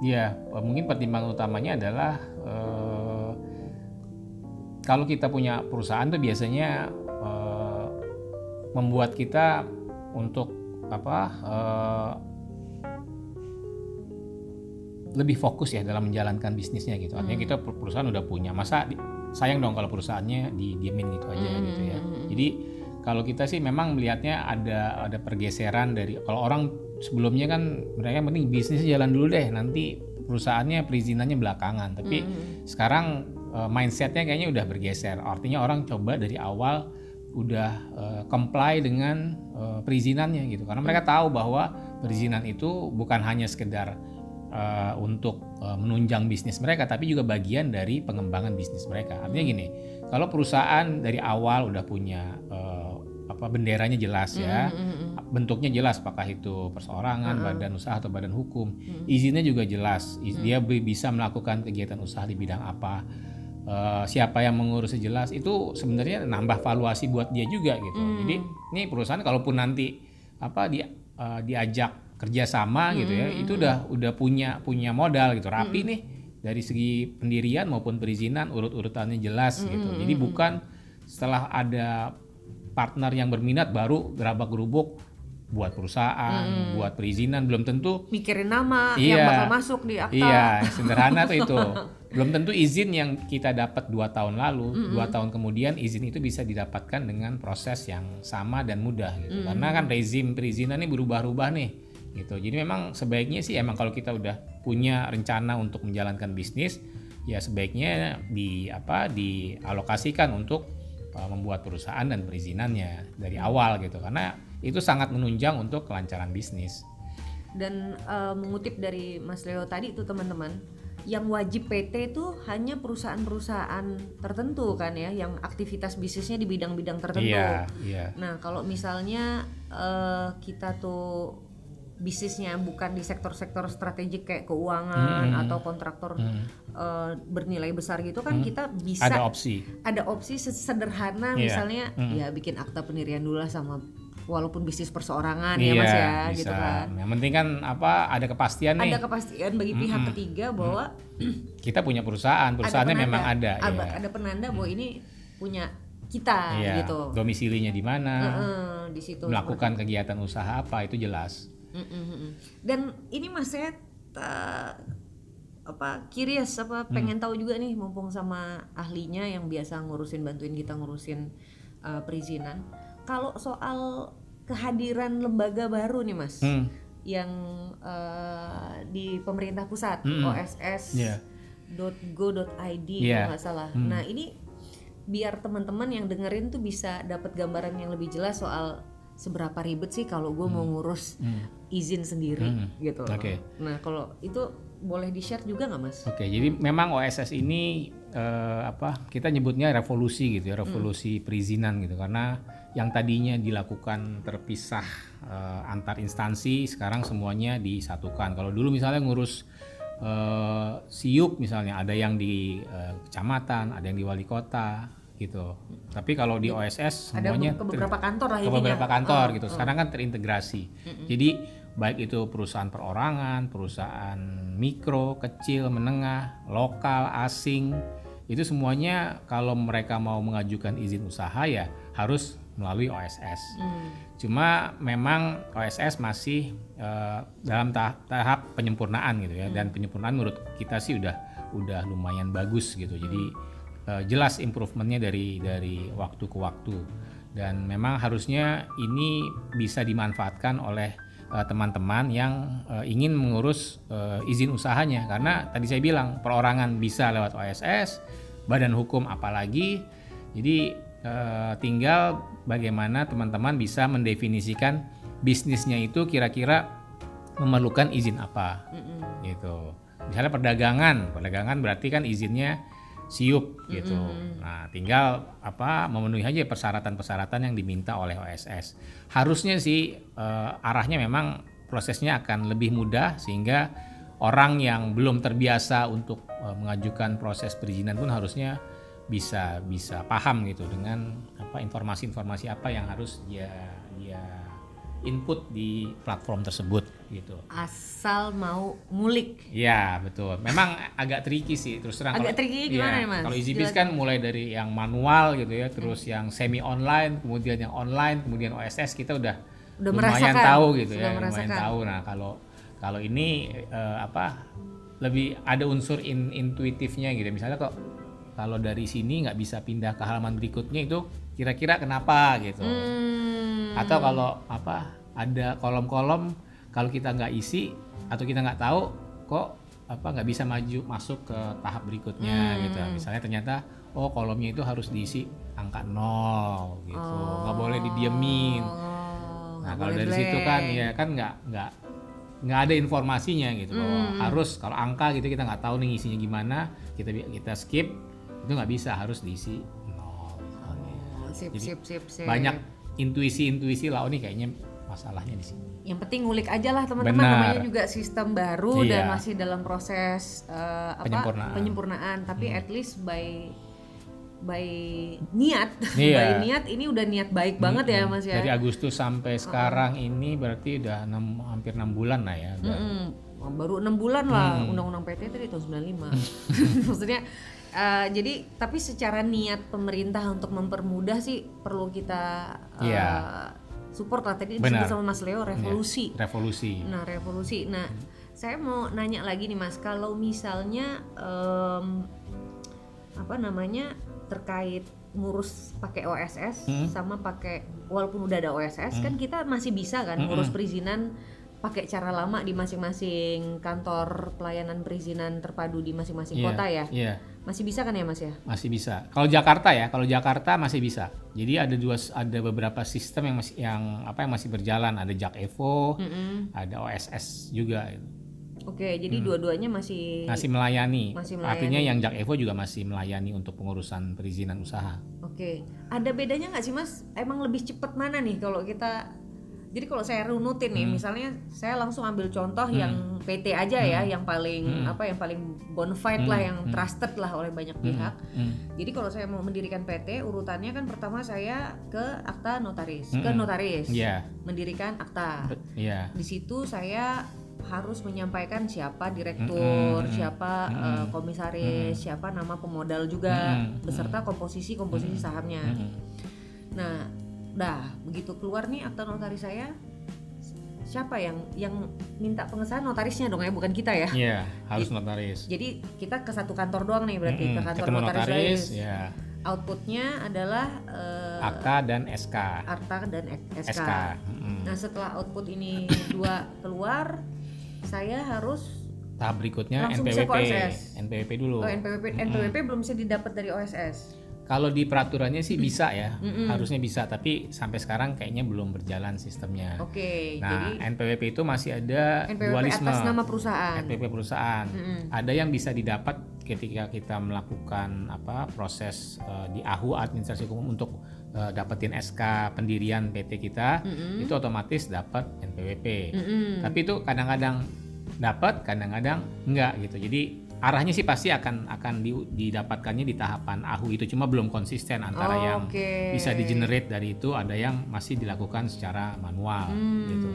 Ya mungkin pertimbangan utamanya adalah uh, kalau kita punya perusahaan tuh biasanya uh, membuat kita untuk apa uh, lebih fokus ya dalam menjalankan bisnisnya gitu. Artinya kita perusahaan udah punya, masa sayang dong kalau perusahaannya didiemin gitu aja hmm. gitu ya. Jadi kalau kita sih memang melihatnya ada ada pergeseran dari kalau orang sebelumnya kan mereka yang penting bisnis jalan dulu deh, nanti perusahaannya perizinannya belakangan. Tapi hmm. sekarang mindsetnya kayaknya udah bergeser. Artinya orang coba dari awal udah uh, comply dengan uh, perizinannya gitu. Karena mereka tahu bahwa perizinan itu bukan hanya sekedar uh, untuk uh, menunjang bisnis mereka, tapi juga bagian dari pengembangan bisnis mereka. Artinya gini, kalau perusahaan dari awal udah punya uh, apa benderanya jelas ya, mm-hmm. bentuknya jelas, apakah itu perseorangan, mm-hmm. badan usaha atau badan hukum, mm-hmm. izinnya juga jelas, dia mm-hmm. bisa melakukan kegiatan usaha di bidang apa, Uh, siapa yang mengurusnya jelas, itu sebenarnya nambah valuasi buat dia juga gitu. Mm. Jadi ini perusahaan kalaupun nanti apa di, uh, diajak kerjasama mm. gitu ya, itu udah udah punya punya modal gitu, rapi mm. nih dari segi pendirian maupun perizinan, urut-urutannya jelas mm. gitu. Jadi bukan setelah ada partner yang berminat baru gerabak-gerubuk buat perusahaan, mm. buat perizinan, belum tentu mikirin nama iya, yang bakal masuk di akta. Iya, sederhana tuh itu. Belum tentu izin yang kita dapat dua tahun lalu, mm-hmm. dua tahun kemudian izin itu bisa didapatkan dengan proses yang sama dan mudah gitu. Mm-hmm. Karena kan rezim perizinan ini berubah-ubah nih gitu. Jadi memang sebaiknya sih emang kalau kita udah punya rencana untuk menjalankan bisnis, ya sebaiknya di apa dialokasikan untuk uh, membuat perusahaan dan perizinannya dari awal gitu. Karena itu sangat menunjang untuk kelancaran bisnis. Dan uh, mengutip dari Mas Leo tadi itu teman-teman, yang wajib P T itu hanya perusahaan-perusahaan tertentu kan ya, yang aktivitas bisnisnya di bidang-bidang tertentu. Iya, iya. Nah kalau misalnya uh, kita tuh bisnisnya bukan di sektor-sektor strategik kayak keuangan hmm. atau kontraktor hmm. uh, bernilai besar gitu kan, hmm. kita bisa ada opsi, ada opsi sederhana yeah. misalnya hmm. ya bikin akta pendirian dulu lah sama. Walaupun bisnis perseorangan iya, ya Mas ya bisa. Gitu kan. Yang penting kan apa ada kepastian nih. Ada kepastian bagi mm-hmm. pihak ketiga bahwa kita punya perusahaan, perusahaannya memang ada. Ada, ya. Ada penanda bahwa mm. ini punya kita iya. gitu. Domisilinya di mana? Uh-uh, di situ. Melakukan seperti. Kegiatan usaha apa itu jelas. Mm-mm-mm. Dan ini Mas saya uh, apa curious apa pengen mm. tahu juga nih mumpung sama ahlinya yang biasa ngurusin bantuin kita ngurusin uh, perizinan. Kalau soal kehadiran lembaga baru nih Mas, hmm. yang uh, di pemerintah pusat hmm. o s s dot go dot i d yeah. kalau nggak salah. Hmm. Nah ini biar teman-teman yang dengerin tuh bisa dapat gambaran yang lebih jelas soal seberapa ribet sih kalau gue hmm. mau ngurus hmm. izin sendiri hmm. gitu. Okay. Nah kalau itu boleh di-share juga nggak Mas? Oke, okay, jadi memang O S S ini uh, apa kita nyebutnya revolusi gitu ya, revolusi hmm. perizinan gitu karena yang tadinya dilakukan terpisah uh, antar instansi sekarang semuanya disatukan. Kalau dulu misalnya ngurus uh, siup misalnya ada yang di uh, kecamatan, ada yang di wali kota gitu. Tapi kalau di O S S semuanya ada ke beberapa kantor lah intinya. Ke beberapa kantor oh, gitu. Sekarang oh. kan terintegrasi. Mm-mm. Jadi baik itu perusahaan perorangan, perusahaan mikro, kecil, menengah, lokal, asing, itu semuanya kalau mereka mau mengajukan izin usaha ya harus melalui O S S. Hmm. Cuma memang O S S masih uh, dalam tahap, tahap penyempurnaan gitu ya. Hmm. Dan penyempurnaan menurut kita sih udah udah lumayan bagus gitu. Jadi uh, jelas improvementnya dari dari waktu ke waktu. Dan memang harusnya ini bisa dimanfaatkan oleh uh, teman-teman yang uh, ingin mengurus uh, izin usahanya. Karena tadi saya bilang perorangan bisa lewat O S S, badan hukum apalagi. Jadi uh, tinggal bagaimana teman-teman bisa mendefinisikan bisnisnya itu kira-kira memerlukan izin apa. Mm-hmm. Gitu. Misalnya perdagangan, perdagangan berarti kan izinnya siup gitu. Mm-hmm. Nah, tinggal apa memenuhi aja persyaratan-persyaratan yang diminta oleh O S S. Harusnya sih eh, arahnya memang prosesnya akan lebih mudah sehingga orang yang belum terbiasa untuk eh, mengajukan proses perizinan pun harusnya bisa bisa paham gitu dengan apa informasi-informasi apa yang harus dia dia input di platform tersebut gitu. Asal mau ngulik. Ya betul. Memang agak tricky sih terus terang. Agak kalo, tricky gimana ya, Mas? Kalau Easybiz kan mulai dari yang manual gitu ya, terus hmm. yang semi online, kemudian yang online, kemudian O S S kita udah, udah lumayan merasakan. tahu gitu Sudah ya, merasakan. lumayan tahu. Nah kalau kalau ini eh, apa lebih ada unsur in, intuitifnya gitu. Misalnya kok kalau dari sini nggak bisa pindah ke halaman berikutnya itu kira-kira kenapa gitu? Hmm. Atau kalau apa ada kolom-kolom kalau kita nggak isi atau kita nggak tahu kok apa nggak bisa maju masuk ke tahap berikutnya hmm. gitu? Misalnya ternyata oh kolomnya itu harus diisi angka nol gitu, nggak oh. boleh didiemin. Oh, nah kalau dari blank. situ kan ya kan nggak nggak nggak ada informasinya gitu. Bahwa hmm. harus kalau angka gitu kita nggak tahu nih isinya gimana, kita kita skip. Itu nggak bisa, harus diisi nol. Oh, sip, sip, sip, sip. Banyak intuisi-intuisi lah, oh ini kayaknya masalahnya di sini. Yang penting ngulik aja lah teman-teman, Benar. namanya juga sistem baru iya. dan masih dalam proses uh, apa, penyempurnaan. penyempurnaan. Tapi hmm. at least by by niat, iya. by niat ini udah niat baik hmm. banget ya Mas ya. Dari Agustus sampai sekarang uh-huh. ini berarti udah enam, hampir enam bulan lah ya. Hmm. Baru enam bulan lah hmm. undang-undang P T itu di tahun sembilan puluh lima. Maksudnya. Uh, jadi tapi secara niat pemerintah untuk mempermudah sih perlu kita uh, yeah. support lah. Tadi disebut sama Mas Leo revolusi. Yeah. Revolusi. Nah revolusi. Nah hmm. saya mau nanya lagi nih Mas, kalau misalnya um, apa namanya terkait ngurus pakai O S S hmm? sama pakai walaupun udah ada O S S hmm? kan kita masih bisa kan hmm-hmm. ngurus perizinan pakai cara lama di masing-masing kantor pelayanan perizinan terpadu di masing-masing yeah, kota ya. Yeah. Masih bisa kan ya Mas ya? Masih bisa. Kalau Jakarta ya, kalau Jakarta masih bisa. Jadi ada dua ada beberapa sistem yang masih yang apa yang masih berjalan, ada JakEvo, mm-hmm. ada O S S juga. Oke, jadi hmm. dua-duanya masih masih melayani. masih melayani. Artinya yang JakEvo juga masih melayani untuk pengurusan perizinan usaha. Oke. Ada bedanya nggak sih Mas? Emang lebih cepat mana nih kalau kita Jadi kalau saya runutin nih, hmm. misalnya saya langsung ambil contoh hmm. yang P T aja hmm. ya, yang paling hmm. apa, yang paling bonafide hmm. lah, yang hmm. trusted lah oleh banyak pihak. Hmm. Jadi kalau saya mau mendirikan P T, urutannya kan pertama saya ke akta notaris, hmm. ke notaris, yeah. mendirikan akta. Yeah. Di situ saya harus menyampaikan siapa direktur, hmm. siapa hmm. Uh, komisaris, hmm. siapa nama pemodal juga, hmm. beserta komposisi komposisi sahamnya. Hmm. Nah. Dah, begitu keluar nih akta notaris saya, siapa yang yang minta pengesahan? Notarisnya dong ya, bukan kita ya. Iya, yeah, harus notaris. Jadi kita ke satu kantor doang nih berarti, mm-hmm, ke kantor notaris. notaris yeah. Outputnya adalah uh, akta dan S K. Akta dan S K. S K. Mm-hmm. Nah, setelah output ini dua keluar, saya harus tahap berikutnya langsung N P W P. Bisa ke O S S. N P W P dulu. Oh, N P W P, mm-hmm. N P W P belum bisa didapat dari O S S. Kalau di peraturannya sih bisa ya, mm-hmm. harusnya bisa, tapi sampai sekarang kayaknya belum berjalan sistemnya. Oke. Okay, nah, jadi N P W P itu masih ada N P W P dualisme. N P W P atas nama perusahaan. N P W P perusahaan. Mm-hmm. Ada yang bisa didapat ketika kita melakukan apa proses uh, di A H U administrasi umum untuk uh, dapetin S K pendirian P T kita, mm-hmm. itu otomatis dapat N P W P. Mm-hmm. Tapi itu kadang-kadang dapat, kadang-kadang enggak gitu. Jadi arahnya sih pasti akan akan didapatkannya di tahapan A H U itu, cuma belum konsisten antara oh, yang okay. bisa di generate dari itu, ada yang masih dilakukan secara manual hmm. gitu.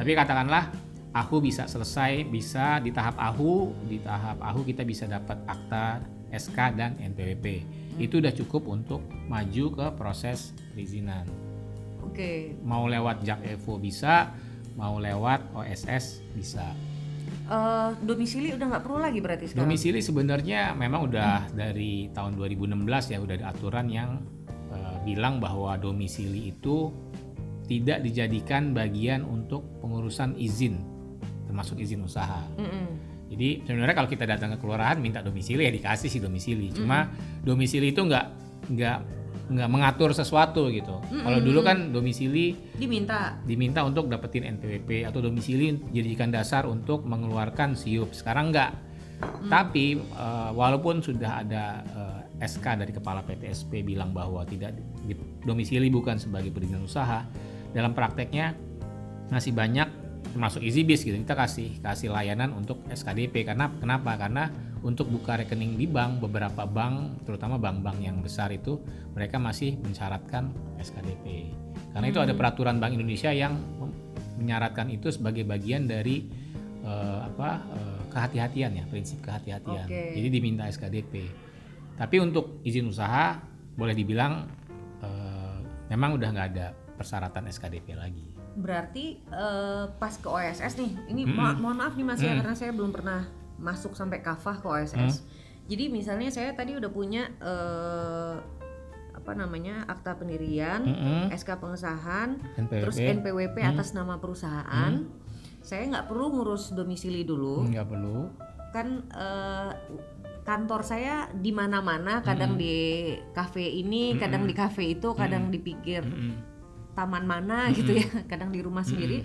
Tapi katakanlah A H U bisa selesai, bisa di tahap A H U, di tahap A H U kita bisa dapat akta, S K dan N P W P. Hmm. Itu udah cukup untuk maju ke proses perizinan. Oke. Okay. Mau lewat JakEvo bisa, mau lewat O S S bisa. Uh, domisili udah nggak perlu lagi berarti sekarang? Domisili sebenarnya memang udah hmm. dari tahun dua ribu enam belas ya udah ada aturan yang uh, bilang bahwa domisili itu tidak dijadikan bagian untuk pengurusan izin, termasuk izin usaha. Mm-mm. Jadi sebenarnya kalau kita datang ke kelurahan minta domisili ya dikasih sih domisili. Cuma mm-hmm. domisili itu nggak nggak nggak mengatur sesuatu gitu. Mm-hmm. Kalau dulu kan domisili diminta diminta untuk dapetin N P W P atau domisili dijadikan dasar untuk mengeluarkan S I U P. Sekarang nggak. Hmm. Tapi uh, walaupun sudah ada uh, S K dari kepala P T S P bilang bahwa tidak di, domisili bukan sebagai perizinan usaha, dalam prakteknya masih banyak termasuk Easybiz gitu kita kasih kasih layanan untuk S K D P. Karena kenapa? Karena untuk buka rekening di bank, beberapa bank terutama bank-bank yang besar itu mereka masih mensyaratkan S K D P. Karena hmm. itu ada peraturan Bank Indonesia yang menyaratkan itu sebagai bagian dari uh, apa uh, kehati-hatian ya, prinsip kehati-hatian. Okay. Jadi diminta S K D P. Tapi untuk izin usaha boleh dibilang eh, memang udah nggak ada persyaratan S K D P lagi. Berarti eh, pas ke O S S nih, ini mm-hmm. mo- mohon maaf nih Mas mm. ya karena saya belum pernah masuk sampai kafah ke O S S. Mm. Jadi misalnya saya tadi udah punya eh, apa namanya akta pendirian, mm-hmm. S K pengesahan, N P W P. Terus N P W P mm. atas nama perusahaan. Mm. Saya nggak perlu ngurus domisili dulu. Nggak perlu. Kan eh, kantor saya di mana-mana, kadang mm-hmm. di kafe ini, mm-hmm. kadang di kafe itu, kadang mm-hmm. di pinggir mm-hmm. taman mana mm-hmm. gitu ya, kadang di rumah mm-hmm. sendiri.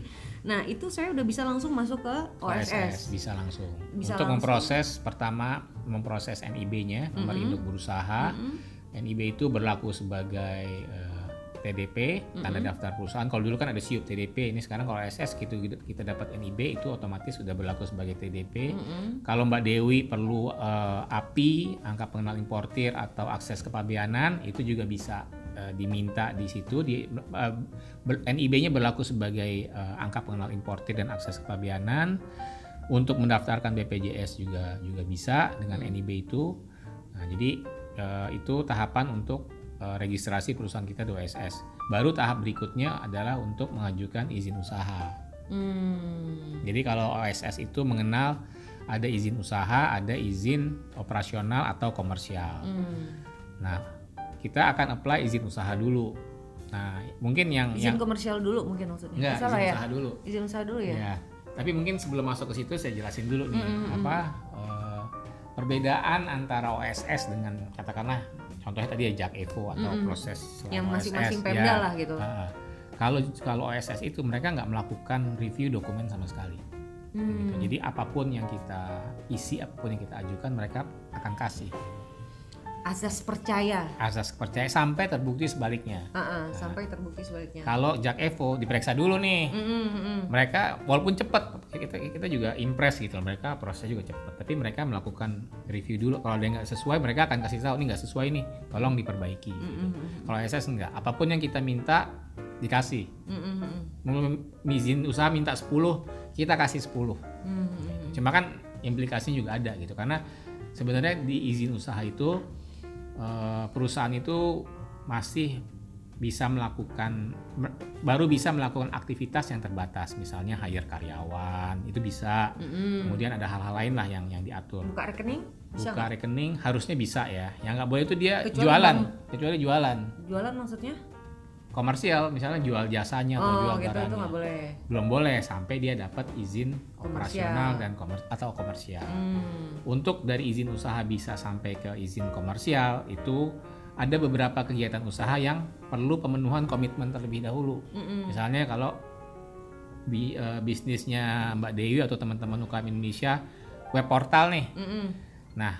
Nah itu saya udah bisa langsung masuk ke O S S. O S S bisa langsung. Bisa Untuk langsung. memproses pertama memproses N I B-nya, nomor mm-hmm. induk berusaha. Mm-hmm. N I B itu berlaku sebagai uh, T D P, tanda mm-hmm. daftar perusahaan. Kalau dulu kan ada S I U P T D P, ini sekarang kalau O S S gitu kita dapat N I B itu otomatis sudah berlaku sebagai T D P. Mm-hmm. Kalau Mbak Dewi perlu uh, A P I, angka pengenal importir atau akses kepabeanan itu juga bisa uh, diminta di situ. Di, uh, ber, N I B-nya berlaku sebagai uh, angka pengenal importir dan akses kepabeanan. Untuk mendaftarkan B P J S juga juga bisa dengan mm-hmm. N I B itu. Nah, jadi uh, itu tahapan untuk registrasi perusahaan kita di O S S. Baru tahap berikutnya adalah untuk mengajukan izin usaha. Hmm. Jadi kalau O S S itu mengenal ada izin usaha, ada izin operasional atau komersial. Hmm. Nah, kita akan apply izin usaha dulu. Nah, mungkin yang izin yang, komersial dulu mungkin maksudnya. Enggak, Masalah izin ya? usaha dulu. Izin usaha dulu ya. ya. Tapi mungkin sebelum masuk ke situ saya jelasin dulu nih hmm, apa hmm. Uh, perbedaan antara O S S dengan katakanlah contohnya tadi ya Jak Evo atau mm-hmm. proses yang masing-masing Pemda ya, lah gitu. Uh, kalau kalau O S S itu mereka nggak melakukan review dokumen sama sekali. Mm. Gitu. Jadi apapun yang kita isi, apapun yang kita ajukan mereka akan kasih. Asas percaya. Asas percaya sampai terbukti sebaliknya. Uh-uh, nah, sampai terbukti sebaliknya. Kalau Jak Evo diperiksa dulu nih, mm-hmm. mereka walaupun cepat kita kita juga impress gitu, mereka prosesnya juga cepat. Tapi mereka melakukan review dulu. Kalau ada yang nggak sesuai, mereka akan kasih tahu ini nggak sesuai nih, tolong diperbaiki. Mm-hmm. Gitu. Kalau S S enggak, apapun yang kita minta dikasih. Mm-hmm. Mau izin usaha minta sepuluh, kita kasih sepuluh. Mm-hmm. Cuma kan implikasinya juga ada gitu, karena sebenarnya di izin usaha itu perusahaan itu masih bisa melakukan baru bisa melakukan aktivitas yang terbatas, misalnya hire karyawan itu bisa, mm-hmm. kemudian ada hal-hal lain lah yang yang diatur. Buka rekening? Bisa Buka gak? rekening harusnya bisa ya. Yang nggak boleh itu dia kecuali jualan, bang, kecuali jualan. Jualan maksudnya? Komersial, misalnya jual jasanya oh, atau jual gitu, barangnya. Boleh. Belum boleh sampai dia dapat izin komersial. operasional dan komer- atau komersial. Hmm. Untuk dari izin usaha bisa sampai ke izin komersial itu ada beberapa kegiatan usaha yang perlu pemenuhan komitmen terlebih dahulu. Mm-mm. Misalnya kalau bi, uh, bisnisnya Mbak Dewi atau teman-teman U K M Indonesia web portal nih. Mm-mm. Nah,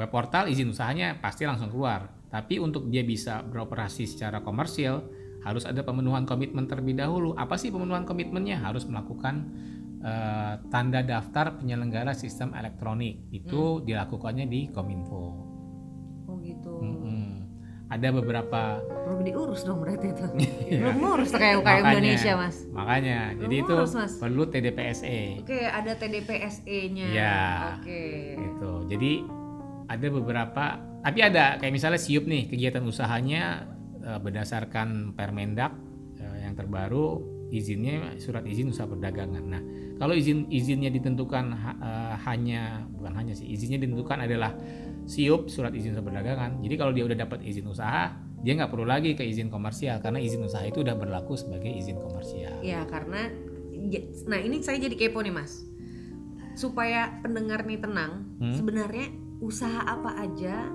web portal izin usahanya pasti langsung keluar. Tapi untuk dia bisa beroperasi secara komersial harus ada pemenuhan komitmen terlebih dahulu. Apa sih pemenuhan komitmennya? Harus melakukan uh, tanda daftar penyelenggara sistem elektronik. Itu mm. dilakukannya di Kominfo. Oh gitu. Mm-hmm. Ada beberapa perlu diurus dong berarti itu. Belum ngurus kayak U K M Indonesia, Mas. Makanya. Belum jadi urus, itu mas. Perlu T D P S E. Oke, ada T D P S E-nya. Ya, oke. Gitu. Jadi ada beberapa, tapi ada kayak misalnya S I U P nih, kegiatan usahanya eh, berdasarkan Permendag eh, yang terbaru izinnya surat izin usaha perdagangan. Nah, kalau izin izinnya ditentukan ha, eh, hanya bukan hanya sih, izinnya ditentukan adalah S I U P, surat izin usaha perdagangan. Jadi kalau dia udah dapat izin usaha, dia nggak perlu lagi ke izin komersial karena izin usaha itu udah berlaku sebagai izin komersial. Iya, karena nah ini saya jadi kepo nih Mas. Supaya pendengar nih tenang, hmm? sebenarnya usaha apa aja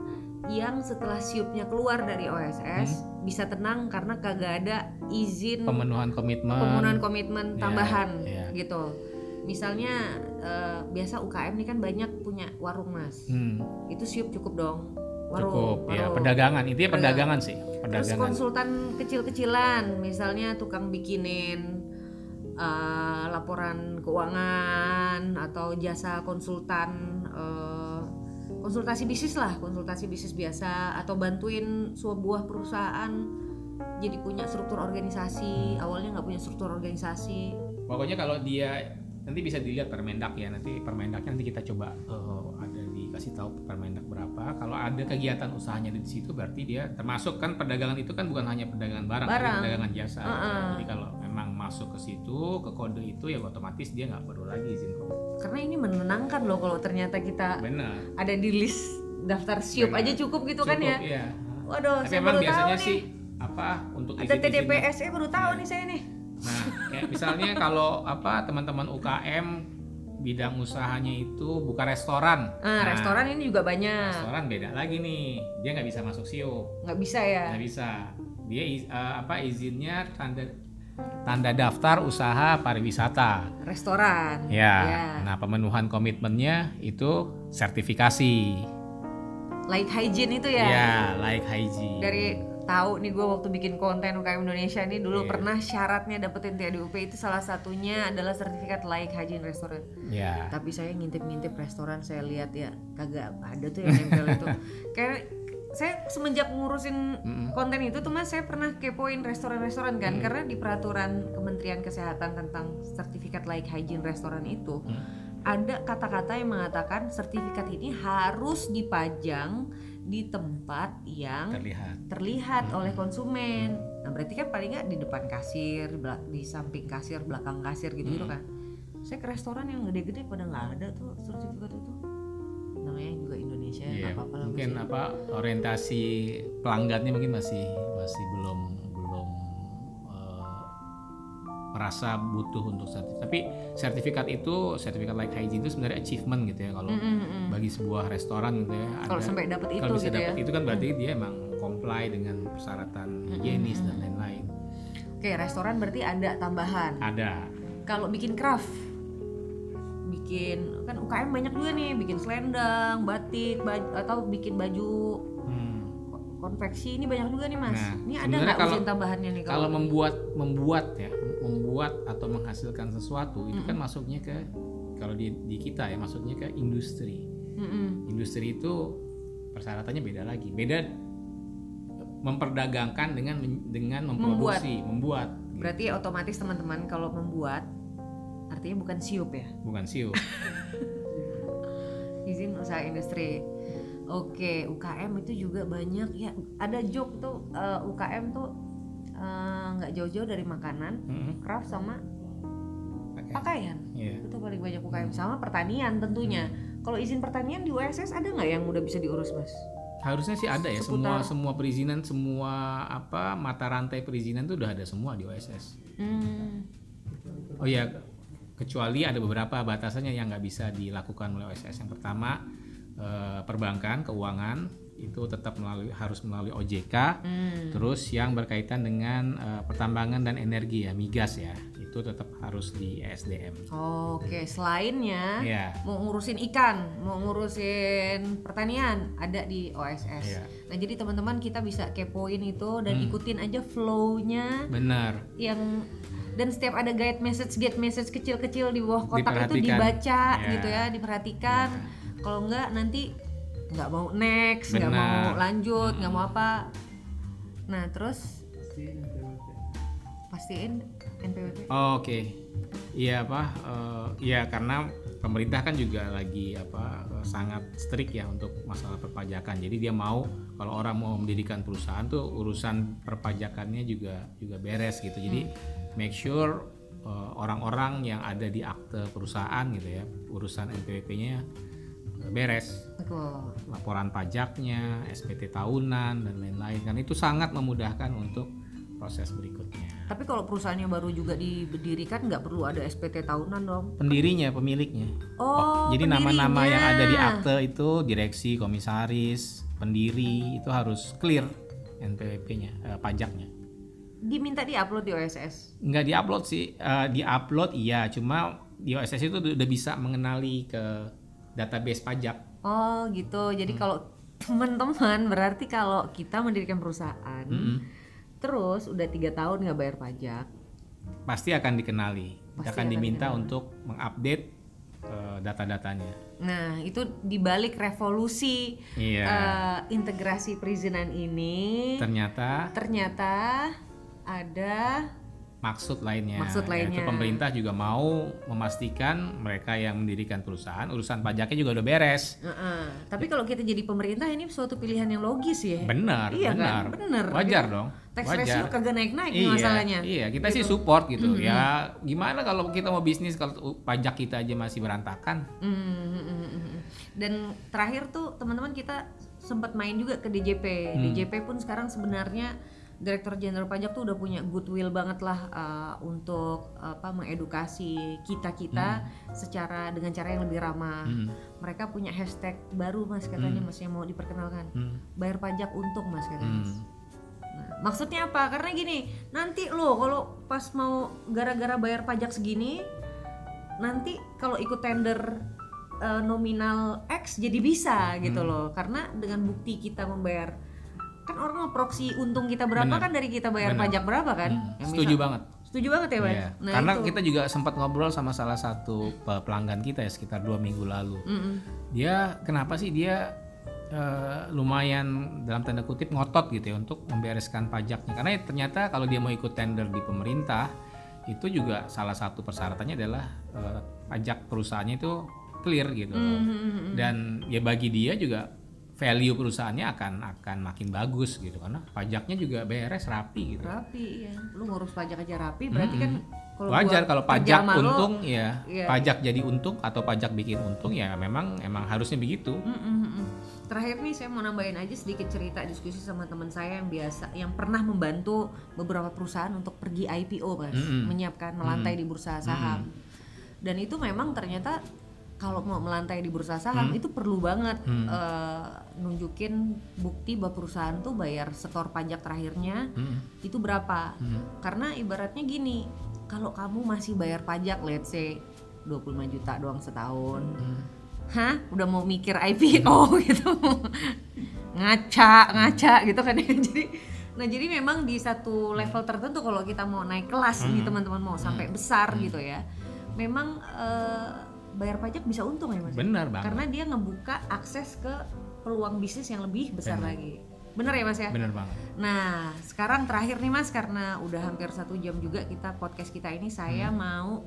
yang setelah siupnya keluar dari O S S hmm? bisa tenang karena kagak ada izin pemenuhan komitmen pemenuhan komitmen tambahan yeah, yeah. gitu. Misalnya eh, biasa U K M ini kan banyak punya warung Mas. Hmm. Itu siup cukup dong. Warung, cukup warung. Ya perdagangan intinya perdagangan, perdagangan sih perdagangan. Terus konsultan kecil-kecilan misalnya tukang bikinin uh, laporan keuangan atau jasa konsultan uh, konsultasi bisnis lah konsultasi bisnis biasa atau bantuin sebuah perusahaan jadi punya struktur organisasi awalnya nggak punya struktur organisasi. Pokoknya kalau dia nanti bisa dilihat Permendag ya, nanti Permendagnya nanti kita coba uh, ada dikasih tahu Permendag berapa. Kalau ada kegiatan usahanya di situ berarti dia termasuk kan perdagangan itu kan bukan hanya perdagangan barang, barang. Tapi perdagangan jasa. Uh-uh. Ya. Jadi kalau memang masuk ke situ ke kode itu ya otomatis dia nggak perlu lagi izin komersial. Karena ini menenangkan loh kalau ternyata kita Bener. ada di list daftar siup Bener. aja cukup gitu cukup, kan ya. Iya. Waduh, tapi saya baru biasanya tahu sih nih. Apa untuk izin T D P S saya baru tahu ya. nih saya nih. Nah, kayak misalnya kalau apa teman-teman U K M bidang usahanya itu buka restoran. Ah, nah, restoran ini juga banyak. Restoran beda lagi nih, dia nggak bisa masuk siup. Nggak bisa ya? Nggak bisa. Dia uh, apa izinnya tanda tanda daftar usaha pariwisata. Restoran. Ya. ya. Nah, pemenuhan komitmennya itu sertifikasi. Like hygiene itu ya? Ya, like hygiene. Dari tahu nih gue waktu bikin konten U K M Indonesia nih dulu yeah. pernah syaratnya dapetin T A D U P itu salah satunya adalah sertifikat layak hygiene restoran. Yeah. Tapi saya ngintip-ngintip restoran saya lihat ya kagak ada tuh yang nempel itu. Kayak saya semenjak ngurusin mm-hmm. konten itu tuh Mas saya pernah kepoin restoran-restoran kan mm-hmm. karena di peraturan Kementerian Kesehatan tentang sertifikat layak hygiene restoran itu mm-hmm. ada kata-kata yang mengatakan sertifikat ini harus dipajang di tempat yang terlihat, terlihat hmm. oleh konsumen. Nah berarti kan paling nggak di depan kasir, di samping kasir, belakang kasir gitu-gitu hmm. kan. Saya ke restoran yang gede-gede pada nggak ada tuh sertifikat itu. Namanya juga Indonesia, yeah, apa-apa lah. Mungkin masih. apa orientasi pelanggannya mungkin masih masih belum belum uh, merasa butuh untuk sertifikat. Tapi sertifikat itu sertifikat like hygiene itu sebenarnya achievement gitu ya kalau mm-hmm. bagi sebuah restoran gitu ya. Kalau sampai dapat itu kalau bisa gitu dapat ya. Itu kan berarti mm-hmm. dia emang comply dengan persyaratan higienis mm-hmm. dan lain-lain. Oke, restoran berarti ada tambahan. Ada. Kalau bikin craft, bikin kan U K M banyak juga nih, bikin selendang, batik, baju, atau bikin baju konveksi ini banyak juga nih Mas. Nah, ini ada nggak izin tambahannya nih kalau, kalau membuat membuat ya membuat atau menghasilkan sesuatu mm-hmm. itu kan masuknya ke kalau di, di kita ya masuknya ke industri. Mm-hmm. Industri itu persyaratannya beda lagi. Beda memperdagangkan dengan dengan memproduksi membuat. membuat gitu. Berarti otomatis teman-teman kalau membuat artinya bukan siup ya? Bukan siup. Izin usaha industri. Oke, U K M itu juga banyak ya. Ada joke tuh uh, U K M tuh nggak uh, jauh-jauh dari makanan, mm-hmm. craft sama okay. pakaian. Yeah. Itu paling banyak U K M sama pertanian tentunya. Mm. Kalau izin pertanian di U S S ada nggak yang udah bisa diurus Mas? Harusnya sih ada ya. Seputar. Semua semua perizinan, semua apa mata rantai perizinan tuh udah ada semua di O S S. Mm. Oh ya, kecuali ada beberapa batasannya yang nggak bisa dilakukan oleh O S S. Yang pertama perbankan, keuangan itu tetap melalui harus melalui O J K. Hmm. Terus yang berkaitan dengan uh, pertambangan dan energi ya, migas ya, itu tetap harus di E S D M. Oh, Oke, okay. Selainnya yeah. mau ngurusin ikan, mau ngurusin pertanian ada di O S S. Yeah. Nah jadi teman-teman kita bisa kepoin itu dan hmm. ikutin aja flow-nya. Benar. Yang dan setiap ada guide message, guide message kecil-kecil di bawah kotak itu dibaca yeah. gitu ya, diperhatikan. Yeah. Kalau enggak nanti enggak mau next, enggak mau lanjut, enggak mau apa. Nah, terus pastiin N P W P. Oh, oke. Okay. Iya apa? Uh, ya karena pemerintah kan juga lagi apa sangat strict ya untuk masalah perpajakan. Jadi dia mau kalau orang mau mendirikan perusahaan tuh urusan perpajakannya juga juga beres gitu. Jadi hmm. make sure uh, orang-orang yang ada di akte perusahaan gitu ya, urusan N P W P-nya beres. Betul. Laporan pajaknya, S P T tahunan dan lain-lain, kan itu sangat memudahkan untuk proses berikutnya. Tapi kalau perusahaannya baru juga didirikan nggak perlu ada S P T tahunan dong? Pendirinya, pemiliknya. Oh, oh jadi nama-nama yang ada di akte itu direksi, komisaris, pendiri itu harus clear N P W P-nya, eh, pajaknya. Diminta diupload di O S S? Nggak diupload sih, uh, diupload iya, cuma di O S S itu udah bisa mengenali ke database pajak. Oh gitu, jadi hmm. kalau teman-teman berarti kalau kita mendirikan perusahaan, hmm. terus udah tiga tahun nggak bayar pajak, pasti akan dikenali, pasti akan diminta dikenali. Untuk mengupdate uh, data-datanya. Nah itu dibalik revolusi iya. uh, integrasi perizinan ini. Ternyata. Ternyata ada maksud lainnya. Maksud lainnya. Yaitu pemerintah juga mau memastikan mereka yang mendirikan perusahaan urusan pajaknya juga udah beres. Uh-uh. Tapi kalau kita jadi pemerintah ini suatu pilihan yang logis ya. Benar, iya, benar, kan? Benar. Wajar gitu. Dong. Tax ratio kagak naik-naik iya, masalahnya. Iya, kita gitu. Sih support gitu. Mm-hmm. Ya gimana kalau kita mau bisnis kalau pajak kita aja masih berantakan. Mm-hmm. Dan terakhir tuh teman-teman kita sempat main juga ke D J P. Mm. D J P pun sekarang sebenarnya Direktur Jenderal Pajak tuh udah punya goodwill banget lah uh, untuk uh, apa mengedukasi kita-kita hmm. secara dengan cara yang lebih ramah. Hmm. Mereka punya hashtag baru mas katanya hmm. mas yang mau diperkenalkan. Hmm. Bayar pajak untung mas katanya. Hmm. Nah, maksudnya apa? Karena gini, nanti lo kalau pas mau gara-gara bayar pajak segini, nanti kalau ikut tender uh, nominal X jadi bisa hmm. gitu loh. Karena dengan bukti kita membayar, kan orang ngeproksi untung kita berapa bener. Kan dari kita bayar bener. Pajak berapa kan hmm. setuju misal. banget setuju banget ya Mas yeah. Nah, karena itu. Kita juga sempat ngobrol sama salah satu pelanggan kita ya sekitar dua minggu lalu mm-hmm. dia kenapa sih dia uh, lumayan dalam tanda kutip ngotot gitu ya untuk membereskan pajaknya karena ya, ternyata kalau dia mau ikut tender di pemerintah itu juga salah satu persyaratannya adalah uh, pajak perusahaannya itu clear gitu mm-hmm. dan ya bagi dia juga value perusahaannya akan akan makin bagus gitu karena pajaknya juga beres rapi gitu. Rapi ya. Lu ngurus pajak aja rapi berarti mm-hmm. kan kalau wajar kalau pajak untung lo, ya, ya pajak jadi untung atau pajak bikin untung ya memang emang harusnya begitu. Mm-hmm. Terakhir nih saya mau nambahin aja sedikit cerita diskusi sama teman saya yang biasa yang pernah membantu beberapa perusahaan untuk pergi I P O Mas, mm-hmm. menyiapkan melantai mm-hmm. di bursa saham. Mm-hmm. Dan itu memang ternyata kalau mau melantai di bursa saham hmm. itu perlu banget hmm. uh, nunjukin bukti bahwa perusahaan tuh bayar setor pajak terakhirnya hmm. itu berapa hmm. karena ibaratnya gini kalau kamu masih bayar pajak let's say dua puluh lima juta doang setahun hmm. hah udah mau mikir I P O hmm. gitu ngaca ngaca gitu kan ya jadi nah jadi memang di satu level tertentu kalau kita mau naik kelas hmm. nih teman-teman mau sampai besar hmm. gitu ya memang uh, bayar pajak bisa untung ya mas? Benar banget. Karena dia ngebuka akses ke peluang bisnis yang lebih besar bener. Lagi. Benar ya mas ya? Benar banget. Nah sekarang terakhir nih mas karena udah hampir satu jam juga kita podcast kita ini saya hmm. mau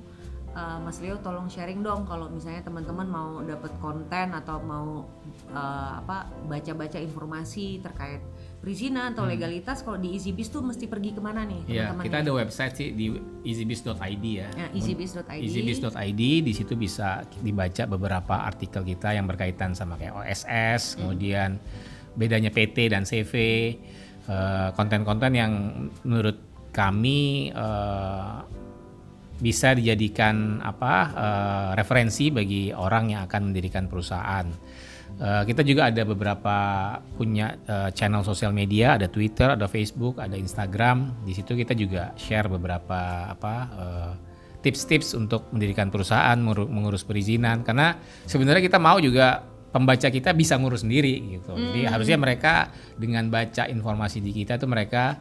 uh, mas Leo tolong sharing dong kalau misalnya teman-teman mau dapat konten atau mau uh, apa baca-baca informasi terkait perizinan atau legalitas hmm. kalau di Easybiz tuh mesti pergi kemana nih teman-teman? Ya, kita ada website sih di easybiz dot i d ya. ya easybiz dot i d. easybiz dot i d di situ bisa dibaca beberapa artikel kita yang berkaitan sama kayak O S S, hmm. kemudian bedanya P T dan C V, uh, konten-konten yang menurut kami uh, bisa dijadikan apa uh, referensi bagi orang yang akan mendirikan perusahaan. Uh, kita juga ada beberapa punya uh, channel sosial media, ada Twitter, ada Facebook, ada Instagram. Di situ kita juga share beberapa apa uh, tips-tips untuk mendirikan perusahaan, mengurus perizinan. Karena sebenarnya kita mau juga pembaca kita bisa ngurus sendiri gitu. Hmm. Jadi harusnya mereka dengan baca informasi di kita itu mereka